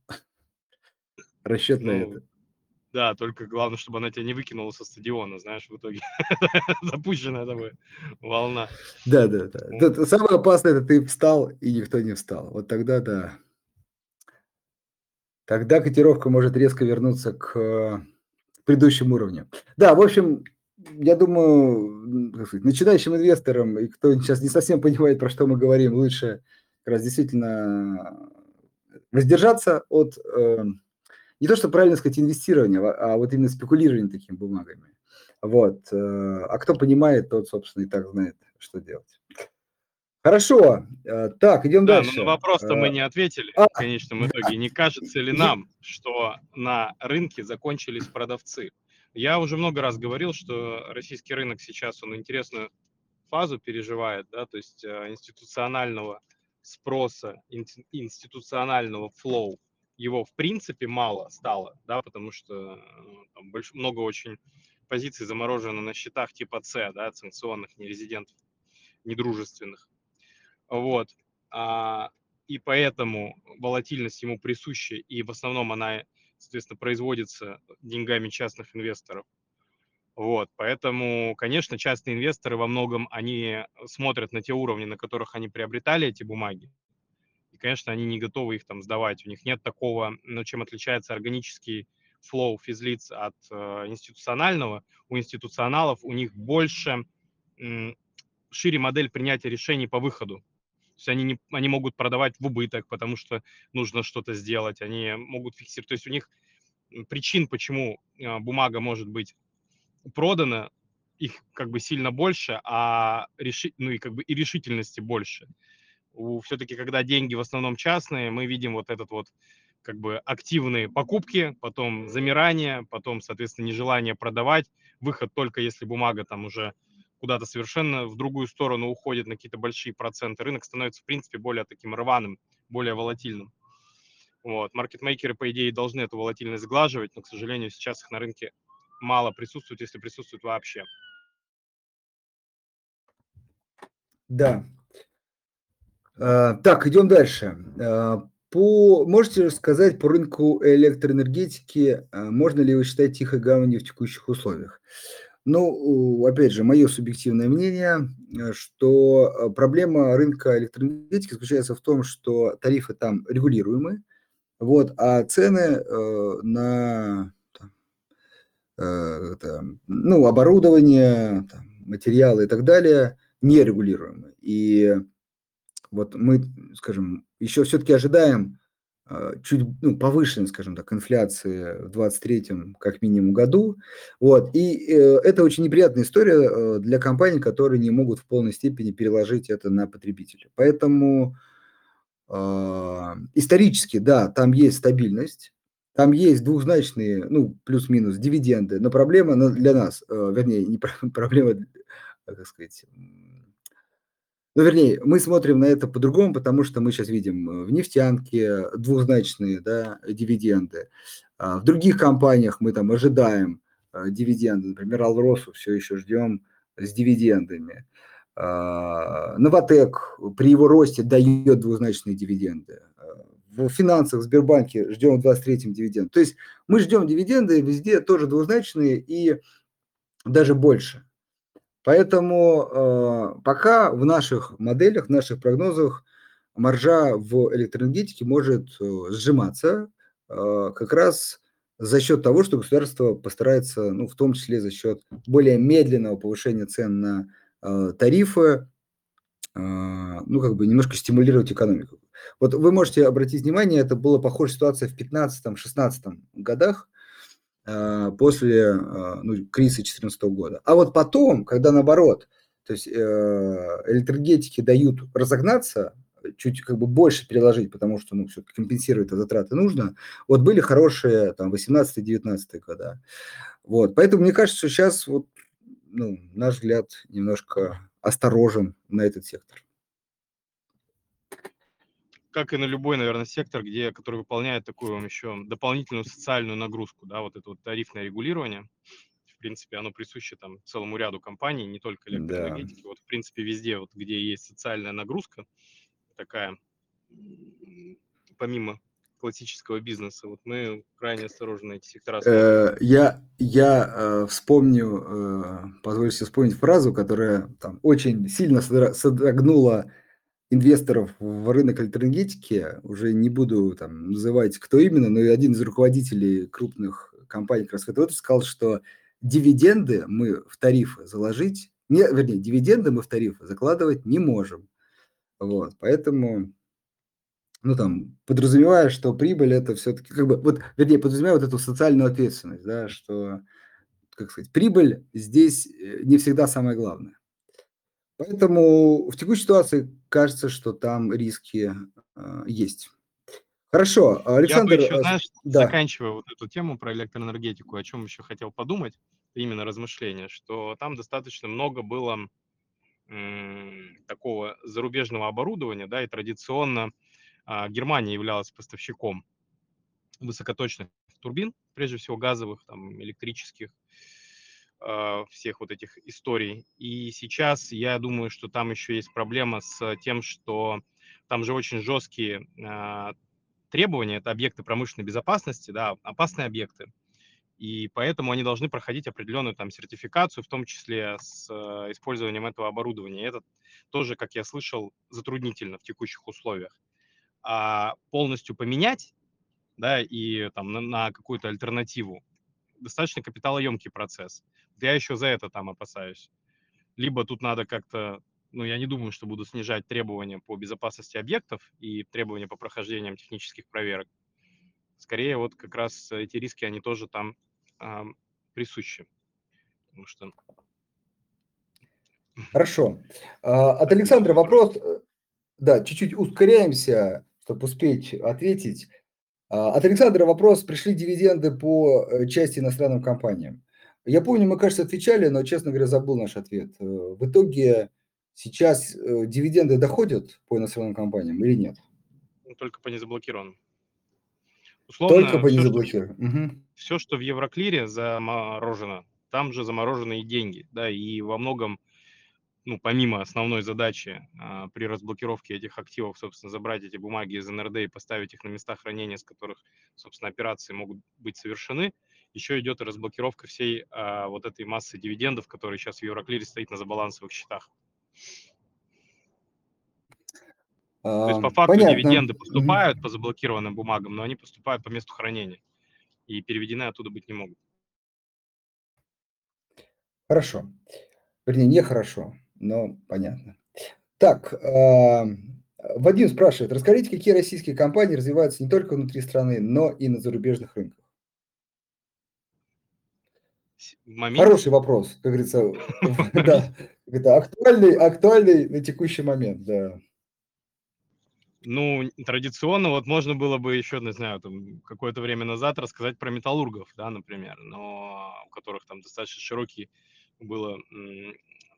Расчет на ну, это. Да, только главное, чтобы она тебя не выкинула со стадиона, знаешь, в итоге. Запущенная тобой волна. Да, да, да. Ну. Самое опасное, это ты встал, и никто не встал. Вот тогда, да. Тогда котировка может резко вернуться к предыдущему уровню. Да, в общем, я думаю, начинающим инвесторам, и кто сейчас не совсем понимает, про что мы говорим, лучше как раз действительно воздержаться от... Не то, что правильно сказать инвестирование, а вот именно спекулирование такими бумагами. Вот. А кто понимает, тот, собственно, и так знает, что делать. Хорошо. Так, идем да, дальше. Да, но на вопрос-то а... мы не ответили а... в конечном итоге. Да. Не кажется ли нам, что на рынке закончились продавцы? Я уже много раз говорил, что российский рынок сейчас, он интересную фазу переживает, да, то есть институционального спроса, институционального флоу. Его, в принципе, мало стало, да, потому что там больш... много очень позиций заморожено на счетах типа С, да, санкционных, нерезидентов, недружественных. Вот. А, и поэтому волатильность ему присуща, и в основном она, соответственно, производится деньгами частных инвесторов. Вот, поэтому, конечно, частные инвесторы во многом, они смотрят на те уровни, на которых они приобретали эти бумаги, и, конечно, они не готовы их там сдавать, у них нет такого, но чем отличается органический флоу физлиц от э, институционального, у институционалов у них больше, м, шире модель принятия решений по выходу, то есть они, не, они могут продавать в убыток, потому что нужно что-то сделать, они могут фиксировать, то есть у них причин, почему э, бумага может быть продано, их как бы сильно больше, а реши... ну и как бы и решительности больше. У... Все-таки, когда деньги в основном частные, мы видим вот этот вот как бы активные покупки, потом замирание, потом, соответственно, нежелание продавать, выход только если бумага там уже куда-то совершенно в другую сторону уходит на какие-то большие проценты. Рынок становится, в принципе, более таким рваным, более волатильным. Вот. Маркетмейкеры, по идее, должны эту волатильность сглаживать, но, к сожалению, сейчас их на рынке мало присутствует, если присутствует вообще. Да. Так, идем дальше. По, можете рассказать по рынку электроэнергетики, можно ли его считать тихой гаванью в текущих условиях? Ну, опять же, мое субъективное мнение, что проблема рынка электроэнергетики заключается в том, что тарифы там регулируемы, вот, а цены на... ну, оборудование, материалы и так далее не регулируемы. И вот мы, скажем, еще все-таки ожидаем чуть ну, повышенной, скажем так, инфляции в двадцать третьем как минимум году. Вот. И это очень неприятная история для компаний, которые не могут в полной степени переложить это на потребителя. Поэтому исторически, да, там есть стабильность. Там есть двухзначные, ну, плюс-минус, дивиденды, но проблема для нас, вернее, не проблема, как сказать, ну, вернее, мы смотрим на это по-другому, потому что мы сейчас видим в нефтянке двухзначные, да, дивиденды, в других компаниях мы там ожидаем дивиденды, например, Алросу все еще ждем с дивидендами, Новатэк при его росте дает двухзначные дивиденды, в финансах в Сбербанке ждем в двадцать третьем дивиденды. То есть мы ждем дивиденды везде тоже двузначные и даже больше. Поэтому э, пока в наших моделях, в наших прогнозах маржа в электроэнергетике может э, сжиматься э, как раз за счет того, что государство постарается, ну, в том числе за счет более медленного повышения цен на э, тарифы, э, ну, как бы немножко стимулировать экономику. Вот вы можете обратить внимание, это была похожая ситуация в пятнадцатом-шестнадцатом годах после ну, кризиса две тысячи четырнадцатого года. А вот потом, когда наоборот, то есть электроэнергетики дают разогнаться, чуть как бы больше переложить, потому что ну, все-таки компенсировать затраты нужно, вот были хорошие там восемнадцатый-девятнадцатый года. Вот. Поэтому мне кажется, что сейчас вот, ну, наш взгляд немножко осторожен на этот сектор. Как и на любой, наверное, сектор, где, который выполняет такую еще дополнительную социальную нагрузку, да, вот это вот тарифное регулирование, в принципе, оно присуще там целому ряду компаний, не только электроэнергетики, да. Вот, в принципе, везде, вот, где есть социальная нагрузка, такая, помимо классического бизнеса, вот мы крайне осторожны на эти сектора. Я, я вспомню, позволю себе вспомнить фразу, которая там очень сильно содрогнула инвесторов в рынок электроэнергетики, уже не буду там называть, кто именно, но один из руководителей крупных компаний как раз в этой отрасли сказал, что дивиденды мы в тарифы заложить, не, вернее, дивиденды мы в тарифы закладывать не можем. Вот, поэтому, ну там, подразумевая, что прибыль это все-таки, как бы, вот, вернее, подразумевая вот эту социальную ответственность, да, что, как сказать, прибыль здесь не всегда самое главное. Поэтому в текущей ситуации кажется, что там риски э, есть. Хорошо, Александр... Я бы еще, знаешь, да. Заканчивая вот эту тему про электроэнергетику, о чем еще хотел подумать, именно размышления, что там достаточно много было м, такого зарубежного оборудования, да, и традиционно э, Германия являлась поставщиком высокоточных турбин, прежде всего газовых, там, электрических, всех вот этих историй. И сейчас я думаю, что там еще есть проблема с тем, что там же очень жесткие э, требования, это объекты промышленной безопасности, да, опасные объекты, и поэтому они должны проходить определенную там сертификацию, в том числе с использованием этого оборудования. Это тоже, как я слышал, затруднительно в текущих условиях. А полностью поменять, да, и там на, на какую-то альтернативу достаточно капиталоемкий процесс. Я еще за это там опасаюсь. Либо тут надо как-то, ну, я не думаю, что будут снижать требования по безопасности объектов и требования по прохождениям технических проверок. Скорее, вот как раз эти риски, они тоже там э, присущи. Потому что... Хорошо. От Александра вопрос. Да, чуть-чуть ускоряемся, чтобы успеть ответить. От Александра вопрос. Пришли дивиденды по части иностранным компаниям. Я помню, мы, кажется, отвечали, но, честно говоря, забыл наш ответ. В итоге сейчас дивиденды доходят по иностранным компаниям или нет? Только по незаблокированным. Условно, Только по незаблокированным. Угу. Все, что в Евроклире заморожено, там же заморожены и деньги. Да, и во многом, ну, помимо основной задачи а, при разблокировке этих активов, собственно, забрать эти бумаги из эн эр дэ и поставить их на места хранения, с которых, собственно, операции могут быть совершены, еще идет разблокировка всей а, вот этой массы дивидендов, которые сейчас в Евроклире стоит на забалансовых счетах. А, То есть по факту понятно. Дивиденды поступают mm-hmm. по заблокированным бумагам, но они поступают по месту хранения и переведены оттуда быть не могут. Хорошо. Вернее, нехорошо. Ну, понятно. Так, Вадим спрашивает, расскажите, какие российские компании развиваются не только внутри страны, но и на зарубежных рынках? Момент. Хороший вопрос, как говорится, актуальный на текущий момент, да. Ну, традиционно вот можно было бы еще, не знаю, там какое-то время назад рассказать про металлургов, да, например, но у которых там достаточно широкий было...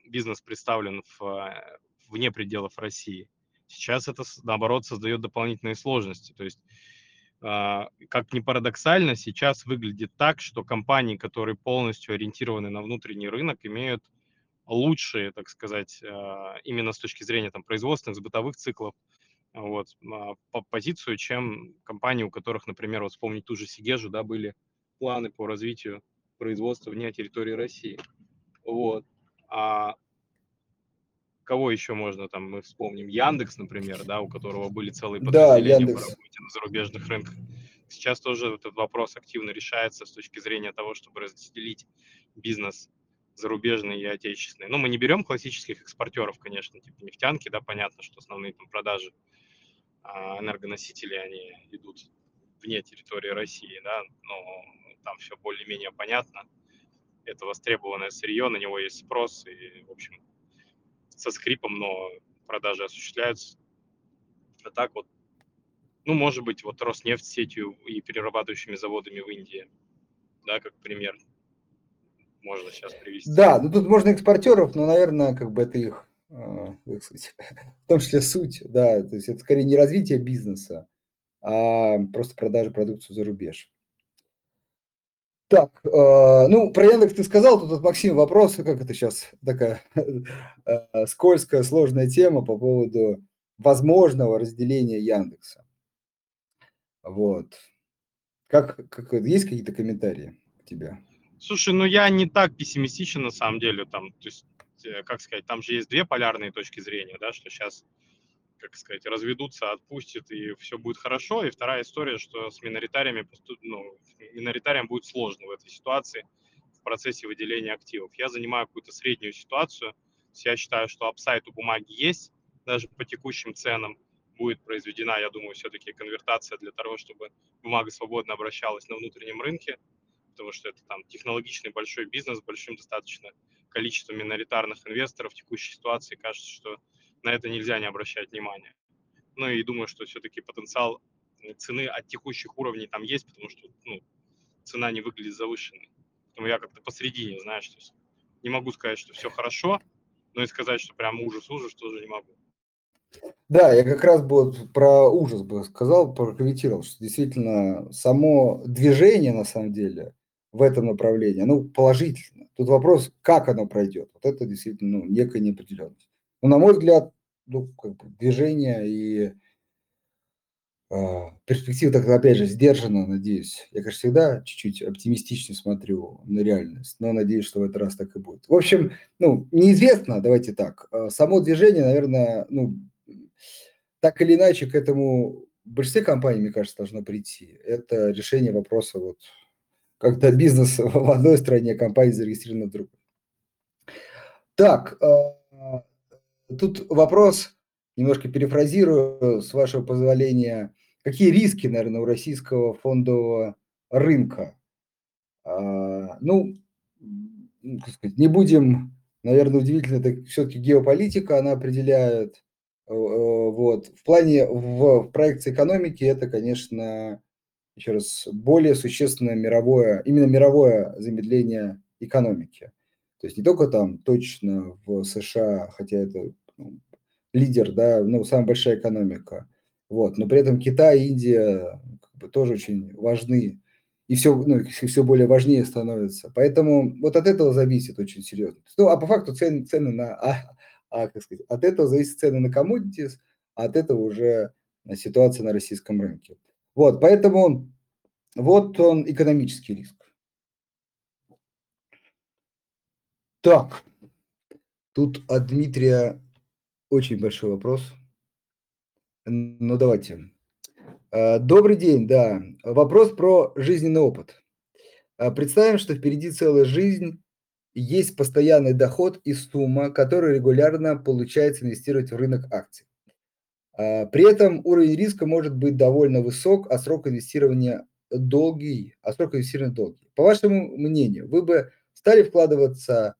бизнес представлен в, вне пределов России. Сейчас это, наоборот, создает дополнительные сложности. То есть, как ни парадоксально, сейчас выглядит так, что компании, которые полностью ориентированы на внутренний рынок, имеют лучшие, так сказать, именно с точки зрения там, производственных, сбытовых циклов, вот, по позицию, чем компании, у которых, например, вот вспомнить ту же Сегежу, да, были планы по развитию производства вне территории России. Вот. А кого еще можно, там, мы вспомним, Яндекс, например, да, у которого были целые подразделения да, по работе на зарубежных рынках. Сейчас тоже этот вопрос активно решается с точки зрения того, чтобы разделить бизнес зарубежный и отечественный. Ну, мы не берем классических экспортеров, конечно, типа нефтянки, да, понятно, что основные там продажи энергоносителей, они идут вне территории России, да, но там все более-менее понятно. Это востребованное сырье, на него есть спрос, и, в общем, со скрипом, но продажи осуществляются. А так вот, ну, может быть, вот Роснефть с сетью и перерабатывающими заводами в Индии, да, как пример, можно сейчас привести. Да, ну тут можно экспортеров, но, наверное, как бы это их, так сказать, в том числе суть, да, то есть это скорее не развитие бизнеса, а просто продажи продукции за рубеж. Так, э, ну, про Яндекс ты сказал, тут от Максима вопрос, как это сейчас такая э, скользкая, сложная тема по поводу возможного разделения Яндекса. Вот. Как, как, есть какие-то комментарии у тебя? Слушай, ну я не так пессимистичен на самом деле. Там, то есть, как сказать, там же есть две полярные точки зрения, да, что сейчас, как сказать, разведутся, отпустят, и все будет хорошо. И вторая история, что с миноритариями, ну, миноритариям будет сложно в этой ситуации в процессе выделения активов. Я занимаю какую-то среднюю ситуацию. Я считаю, что апсайд у бумаги есть, даже по текущим ценам будет произведена, я думаю, все-таки конвертация для того, чтобы бумага свободно обращалась на внутреннем рынке, потому что это там технологичный большой бизнес с большим достаточно количеством миноритарных инвесторов в текущей ситуации. Кажется, что на это нельзя не обращать внимания. Ну и думаю, что все-таки потенциал цены от текущих уровней там есть, потому что ну, цена не выглядит завышенной. Поэтому я как-то посредине, знаешь, то есть не могу сказать, что все хорошо, но и сказать, что прям ужас-ужас тоже не могу. Да, я как раз бы про ужас бы сказал, прокомментировал, что действительно само движение на самом деле в этом направлении, ну положительно. Тут вопрос, как оно пройдет. Вот это действительно ну, некая неопределенность. Ну, на мой взгляд, ну, как бы движение и э, перспектива, так опять же, сдержана, надеюсь. Я, конечно, всегда чуть-чуть оптимистично смотрю на реальность, но надеюсь, что в этот раз так и будет. В общем, ну, неизвестно, давайте так. Само движение, наверное, ну, так или иначе, к этому в большинстве компаний, мне кажется, должно прийти. Это решение вопроса, вот, когда бизнес в одной стране, а компания зарегистрирована в другой. Так, тут вопрос, немножко перефразирую, с вашего позволения. Какие риски, наверное, у российского фондового рынка? А, ну, как сказать, не будем, наверное, удивительно, это все-таки геополитика, она определяет. Вот. В плане, в, в проекции экономики это, конечно, еще раз, более существенное мировое, именно мировое замедление экономики. То есть не только там точно в США, хотя это ну, лидер, да, ну, самая большая экономика. Вот, но при этом Китай, Индия как бы, тоже очень важны, и все, ну, все более важнее становится. Поэтому вот от этого зависит очень серьезно. Ну, а по факту цены, цены на, а, а, как сказать, от этого зависят цены на commodities, а от этого уже ситуация на российском рынке. Вот, поэтому вот он экономический риск. Так, тут от Дмитрия очень большой вопрос. Ну, давайте. Добрый день, да. Вопрос про жизненный опыт. Представим, что впереди целая жизнь, есть постоянный доход и сумма, которую регулярно получается инвестировать в рынок акций. При этом уровень риска может быть довольно высок, а срок инвестирования долгий. А срок инвестирования долгий. По вашему мнению, вы бы стали вкладываться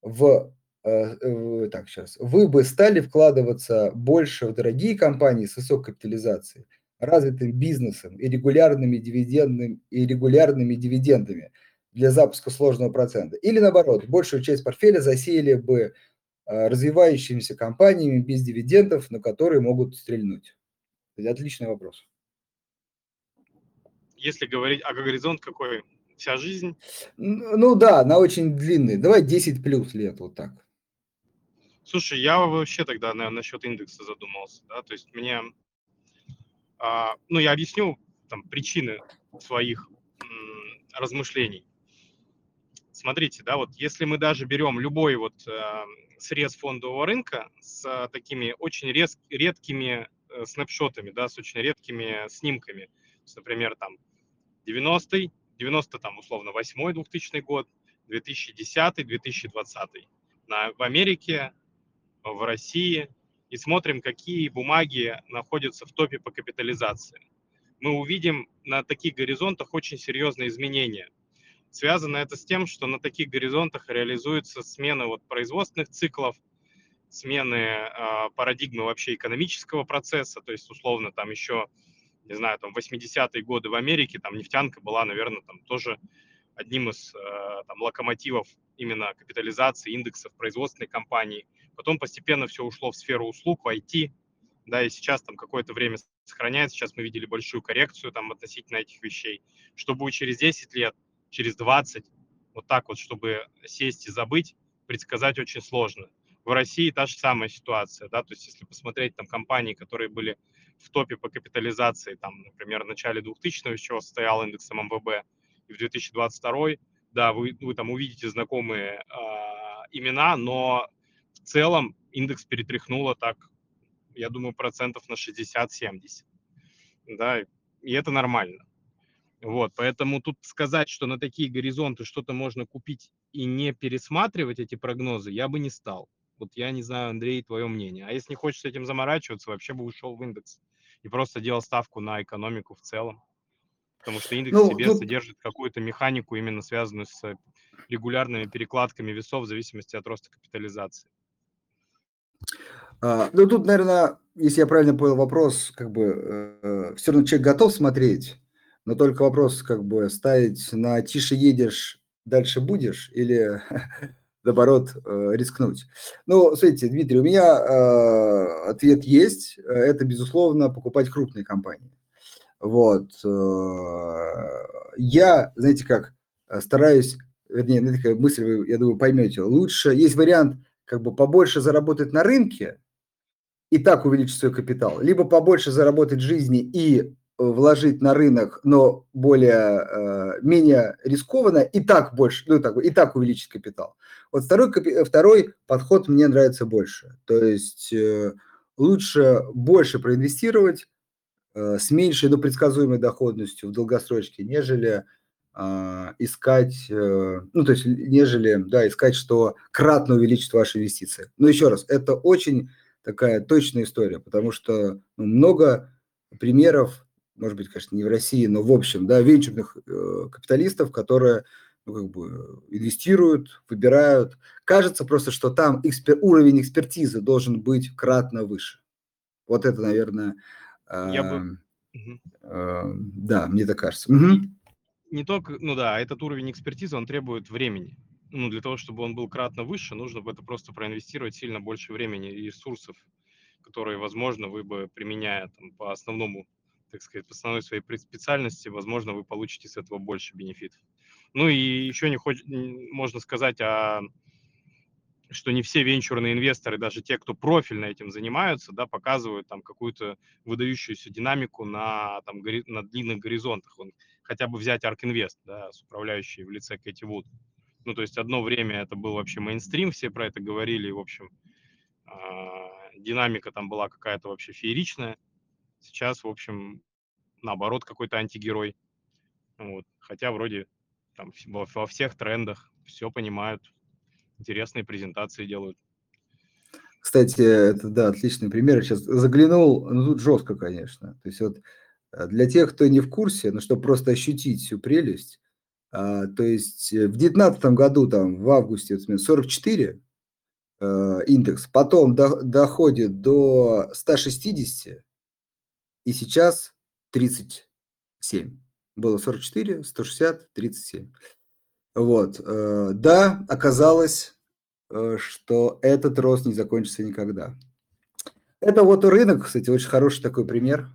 в... Так, сейчас. Вы бы стали вкладываться больше в дорогие компании с высокой капитализацией, развитым бизнесом и регулярными дивидендами, и регулярными дивидендами для запуска сложного процента? Или наоборот, большую часть портфеля засеяли бы развивающимися компаниями без дивидендов, но которые могут стрельнуть? Отличный вопрос. Если говорить, а горизонт какой? Вся жизнь? Ну да, она очень длинная. Давай десять плюс лет вот так. Слушай, я вообще тогда, наверное, насчет индекса задумался, да, то есть мне, а, ну, я объясню там причины своих м, размышлений. Смотрите, да, вот если мы даже берем любой вот а, срез фондового рынка с а, такими очень рез, редкими а, снапшотами, да, с очень редкими снимками, то есть, например, там девяностый, девяносто, там, условно, восьмой, двухтысячный год, две тысячи десятый, две тысячи двадцатый на, в Америке, в России, и смотрим, какие бумаги находятся в топе по капитализации. Мы увидим на таких горизонтах очень серьезные изменения. Связано это с тем, что на таких горизонтах реализуется смена вот производственных циклов, смены э, парадигмы вообще экономического процесса, то есть, условно, там еще, не знаю, там восьмидесятые годы в Америке, там нефтянка была, наверное, там тоже одним из э, там, локомотивов именно капитализации, индексов производственной компании. Потом постепенно все ушло в сферу услуг, в ай ти, да, и сейчас там какое-то время сохраняется. Сейчас мы видели большую коррекцию там относительно этих вещей. Что будет через десять лет, через двадцать, вот так вот, чтобы сесть и забыть, предсказать очень сложно. В России та же самая ситуация, да, то есть если посмотреть там компании, которые были в топе по капитализации, там, например, в начале двухтысячных, из чего состоял индекс эм эм вэ бэ, и в две тысячи двадцать второй, да, вы, вы там увидите знакомые э, имена, но в целом индекс перетряхнуло так, я думаю, процентов на шестьдесят-семьдесят, да, и это нормально. Вот, поэтому тут сказать, что на такие горизонты что-то можно купить и не пересматривать эти прогнозы, я бы не стал. Вот я не знаю, Андрей, твое мнение. А если не хочешь с этим заморачиваться, вообще бы ушел в индекс и просто делал ставку на экономику в целом. Потому что индекс ну, в себе ну... содержит какую-то механику, именно связанную с регулярными перекладками весов в зависимости от роста капитализации. А, ну, тут, наверное, если я правильно понял вопрос, как бы э, все равно человек готов смотреть, но только вопрос как бы ставить на «тише едешь, дальше будешь» или... наоборот, рискнуть. Ну, смотрите, Дмитрий, у меня э, ответ есть. Это, безусловно, покупать крупные компании. Вот. Я, знаете как, стараюсь, вернее, знаете, как мысль вы, я думаю, поймете. Лучше, есть вариант, как бы побольше заработать на рынке и так увеличить свой капитал, либо побольше заработать в жизни и вложить на рынок, но более, менее рискованно, и так больше, ну, так, и так увеличить капитал. Вот второй, второй подход мне нравится больше. То есть лучше больше проинвестировать с меньшей, но предсказуемой доходностью в долгосрочке, нежели искать, ну, то есть, нежели, да, искать, что кратно увеличит ваши инвестиции. Но еще раз, это очень такая точная история, потому что много примеров, может быть, конечно, не в России, но в общем, да, венчурных э, капиталистов, которые, ну, как бы инвестируют, выбирают. Кажется просто, что там экспер... уровень экспертизы должен быть кратно выше. Вот это, наверное, э, Я бы... э, э, да, мне так кажется. Угу. Не только, ну да, этот уровень экспертизы, он требует времени. Ну, для того, чтобы он был кратно выше, нужно бы это просто проинвестировать сильно больше времени и ресурсов, которые, возможно, вы бы, применяя там, по основному, так сказать, по основной своей специальности, возможно, вы получите с этого больше бенефитов. Ну и еще не хоч... можно сказать, а... что не все венчурные инвесторы, даже те, кто профильно этим занимаются, да, показывают там какую-то выдающуюся динамику на, там, гори... на длинных горизонтах. Он... Хотя бы взять Арк-инвест, да, с управляющей в лице Кэти Вуд. Ну, то есть одно время это был вообще мейнстрим, все про это говорили, и, в общем, динамика там была какая-то вообще фееричная. Сейчас, в общем, наоборот, какой-то антигерой. Вот. Хотя вроде там во всех трендах все понимают, интересные презентации делают. Кстати, это, да, отличный пример. Я сейчас заглянул, ну, тут жестко, конечно. То есть вот для тех, кто не в курсе, ну, чтобы просто ощутить всю прелесть, а, то есть в девятнадцатом году, там, в августе, сорок четыре а, индекс, потом до, доходит до ста шестидесяти, и сейчас тридцать семь. Было сорок четыре, сто шестьдесят, тридцать семь. Вот. Да, оказалось, что этот рост не закончится никогда. Это вот рынок, кстати, очень хороший такой пример.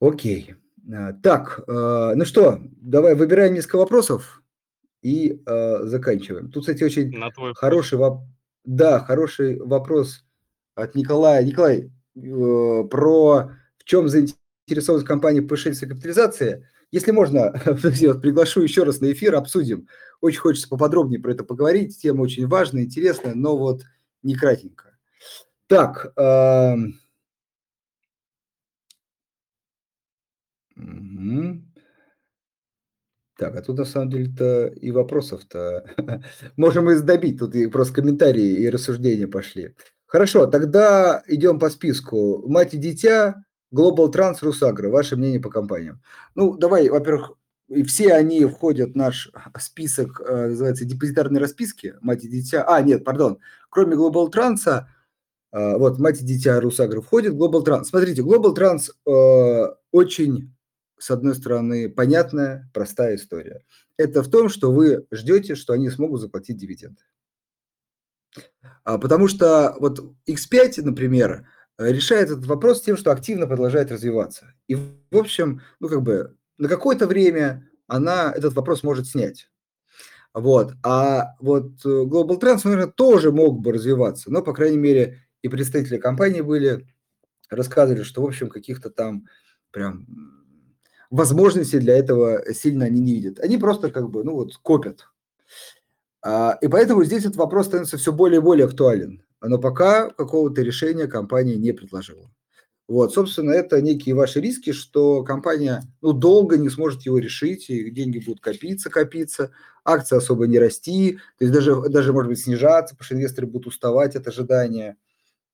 Окей. Так, ну что, давай выбираем несколько вопросов и заканчиваем. Тут, кстати, очень хороший, воп... да, хороший вопрос от Николая. Николай, про в чем заинтересованность компании в повышении капитализации. Если можно, приглашу еще раз на эфир, обсудим. Очень хочется поподробнее про это поговорить. Тема очень важная, интересная, но вот не кратенько. Так. Э... Угу. Так, а тут на самом деле-то и вопросов-то можем и добить. Тут и просто комментарии и рассуждения пошли. Хорошо, тогда идем по списку. Мать и дитя, GlobalTrans, Русагро. Ваше мнение по компаниям. Ну, давай, во-первых, все они входят в наш список, называется, депозитарные расписки. Мать и дитя. А, нет, пардон. Кроме GlobalTrans, вот, Мать и дитя, Русагро входит. GlobalTrans. Смотрите, GlobalTrans э, очень, с одной стороны, понятная, простая история. Это в том, что вы ждете, что они смогут заплатить дивиденды. Потому что вот икс пять, например, решает этот вопрос тем, что активно продолжает развиваться. И, в общем, ну, как бы на какое-то время она этот вопрос может снять. Вот. А вот GlobalTrans, наверное, тоже мог бы развиваться. Но, по крайней мере, и представители компании были, рассказывали, что, в общем, каких-то там прям возможностей для этого сильно они не видят. Они просто как бы, ну, вот копят. И поэтому здесь этот вопрос становится все более и более актуален. Но пока какого-то решения компания не предложила. Вот, собственно, это некие ваши риски, что компания, ну, долго не сможет его решить, и деньги будут копиться, копиться, акции особо не расти, то есть даже, даже может быть, снижаться, потому что инвесторы будут уставать от ожидания.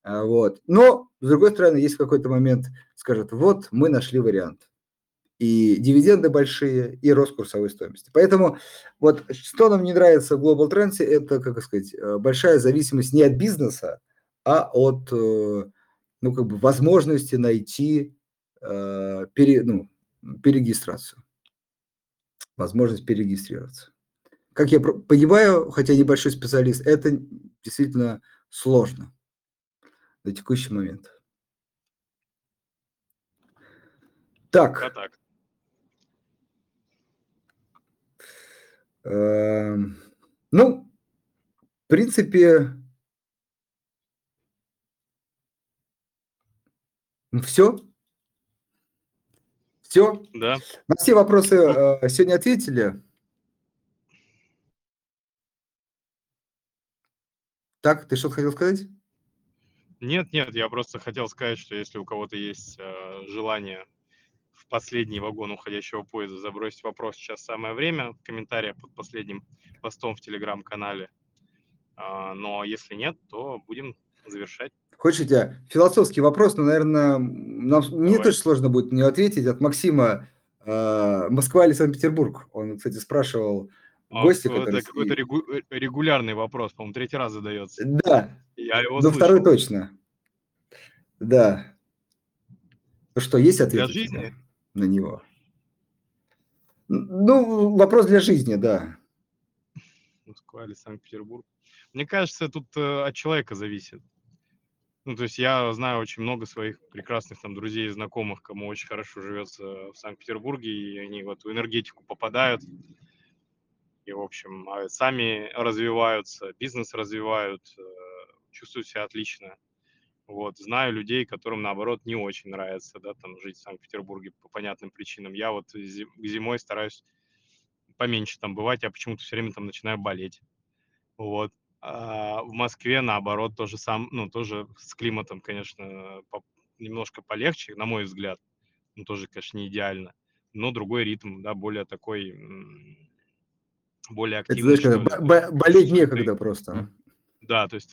Вот. Но, с другой стороны, есть какой-то момент, скажут, вот мы нашли вариант. И дивиденды большие, и рост курсовой стоимости. Поэтому вот что нам не нравится в GlobalTrans, это, как сказать, большая зависимость не от бизнеса, а от, ну, как бы возможности найти э, пере, ну, перерегистрацию. Возможность перерегистрироваться. Как я понимаю, хотя небольшой специалист, это действительно сложно на текущий момент. Так. А так. Ну, в принципе, все. Все? Да. На все вопросы э, сегодня ответили? Так, ты что-то хотел сказать? Нет, нет, я просто хотел сказать, что если у кого-то есть э, желание в последний вагон уходящего поезда забросить вопрос, сейчас самое время, в комментариях под последним постом в Телеграм-канале. Э, но если нет, то будем завершать. Хочешь, у тебя философский вопрос, но, наверное, нам, мне тоже сложно будет на него ответить. От Максима э, Москва или Санкт-Петербург? Он, кстати, спрашивал... Гости, а, это какой-то регу... регулярный вопрос, по-моему, третий раз задается. Да, я его но слышал. Второй точно. Да. Ну что, есть ответ на него? Ну, вопрос для жизни, да. Москва или Санкт-Петербург? Мне кажется, тут от человека зависит. Ну, то есть я знаю очень много своих прекрасных там друзей и знакомых, кому очень хорошо живется в Санкт-Петербурге, и они в эту энергетику попадают. И, в общем, сами развиваются, бизнес развивают, чувствуют себя отлично. Вот. Знаю людей, которым, наоборот, не очень нравится, да, там, жить в Санкт-Петербурге по понятным причинам. Я вот зимой стараюсь поменьше там бывать, я почему-то все время там начинаю болеть. Вот. А в Москве, наоборот, тоже, сам, ну, тоже с климатом, конечно, немножко полегче, на мой взгляд. Ну, тоже, конечно, не идеально. Но другой ритм, да, более такой... более активно. Это, знаешь, б- болеть некогда и, просто. Да, то есть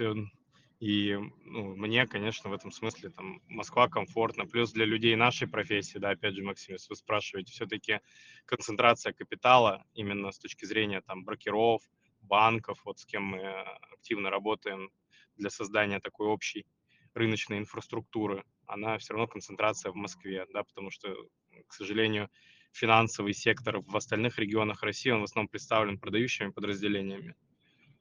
и ну, мне, конечно, в этом смысле там Москва комфортна. Плюс для людей нашей профессии, да, опять же, Максим, если вы спрашиваете, все-таки концентрация капитала именно с точки зрения там брокеров, банков, вот с кем мы активно работаем для создания такой общей рыночной инфраструктуры, она все равно концентрация в Москве, да, потому что, к сожалению, финансовый сектор в остальных регионах России, он в основном представлен продающими подразделениями.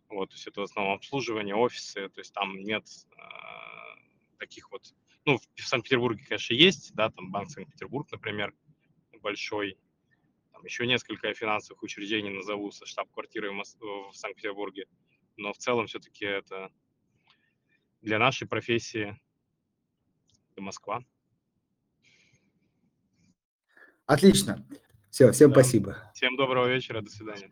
Вот, то есть это в основном обслуживание, офисы, то есть там нет э, таких вот... Ну, в Санкт-Петербурге, конечно, есть, да, там Банк Санкт-Петербург, например, большой. Там еще несколько финансовых учреждений назову со штаб-квартирой в, Мос... в Санкт-Петербурге. Но в целом все-таки это для нашей профессии Москва. Отлично. Все, всем да. Спасибо. Всем доброго вечера. До свидания.